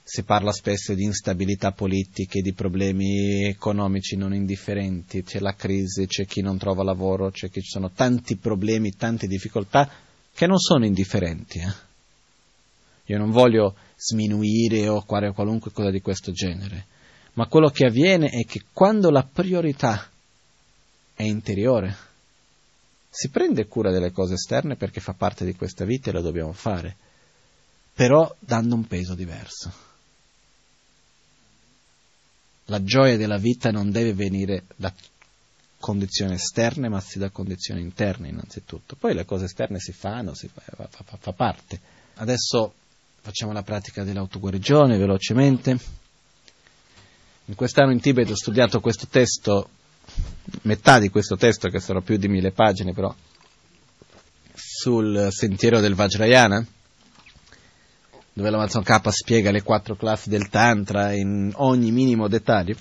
si parla spesso di instabilità politiche, di problemi economici non indifferenti, c'è la crisi, c'è chi non trova lavoro, c'è chi, ci sono tanti problemi, tante difficoltà che non sono indifferenti. Io non voglio sminuire o qualunque cosa di questo genere, ma quello che avviene è che quando la priorità è interiore, si prende cura delle cose esterne perché fa parte di questa vita e lo dobbiamo fare, però dando un peso diverso. La gioia della vita non deve venire da condizioni esterne, ma sì da condizioni interne innanzitutto. Poi le cose esterne si fanno, fa parte. Adesso facciamo la pratica dell'autoguarigione velocemente. In quest'anno in Tibet ho studiato questo testo, metà di questo testo, che sarà più di 1000 pagine però, sul sentiero del Vajrayana, dove la Manzon K spiega le 4 classi del Tantra in ogni minimo dettaglio,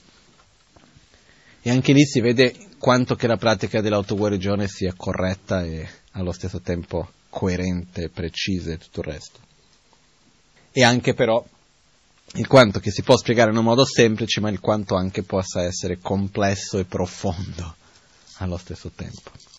e anche lì si vede quanto che la pratica dell'autoguarigione sia corretta e allo stesso tempo coerente, precisa e tutto il resto. E anche però il quanto che si può spiegare in un modo semplice, ma il quanto anche possa essere complesso e profondo allo stesso tempo.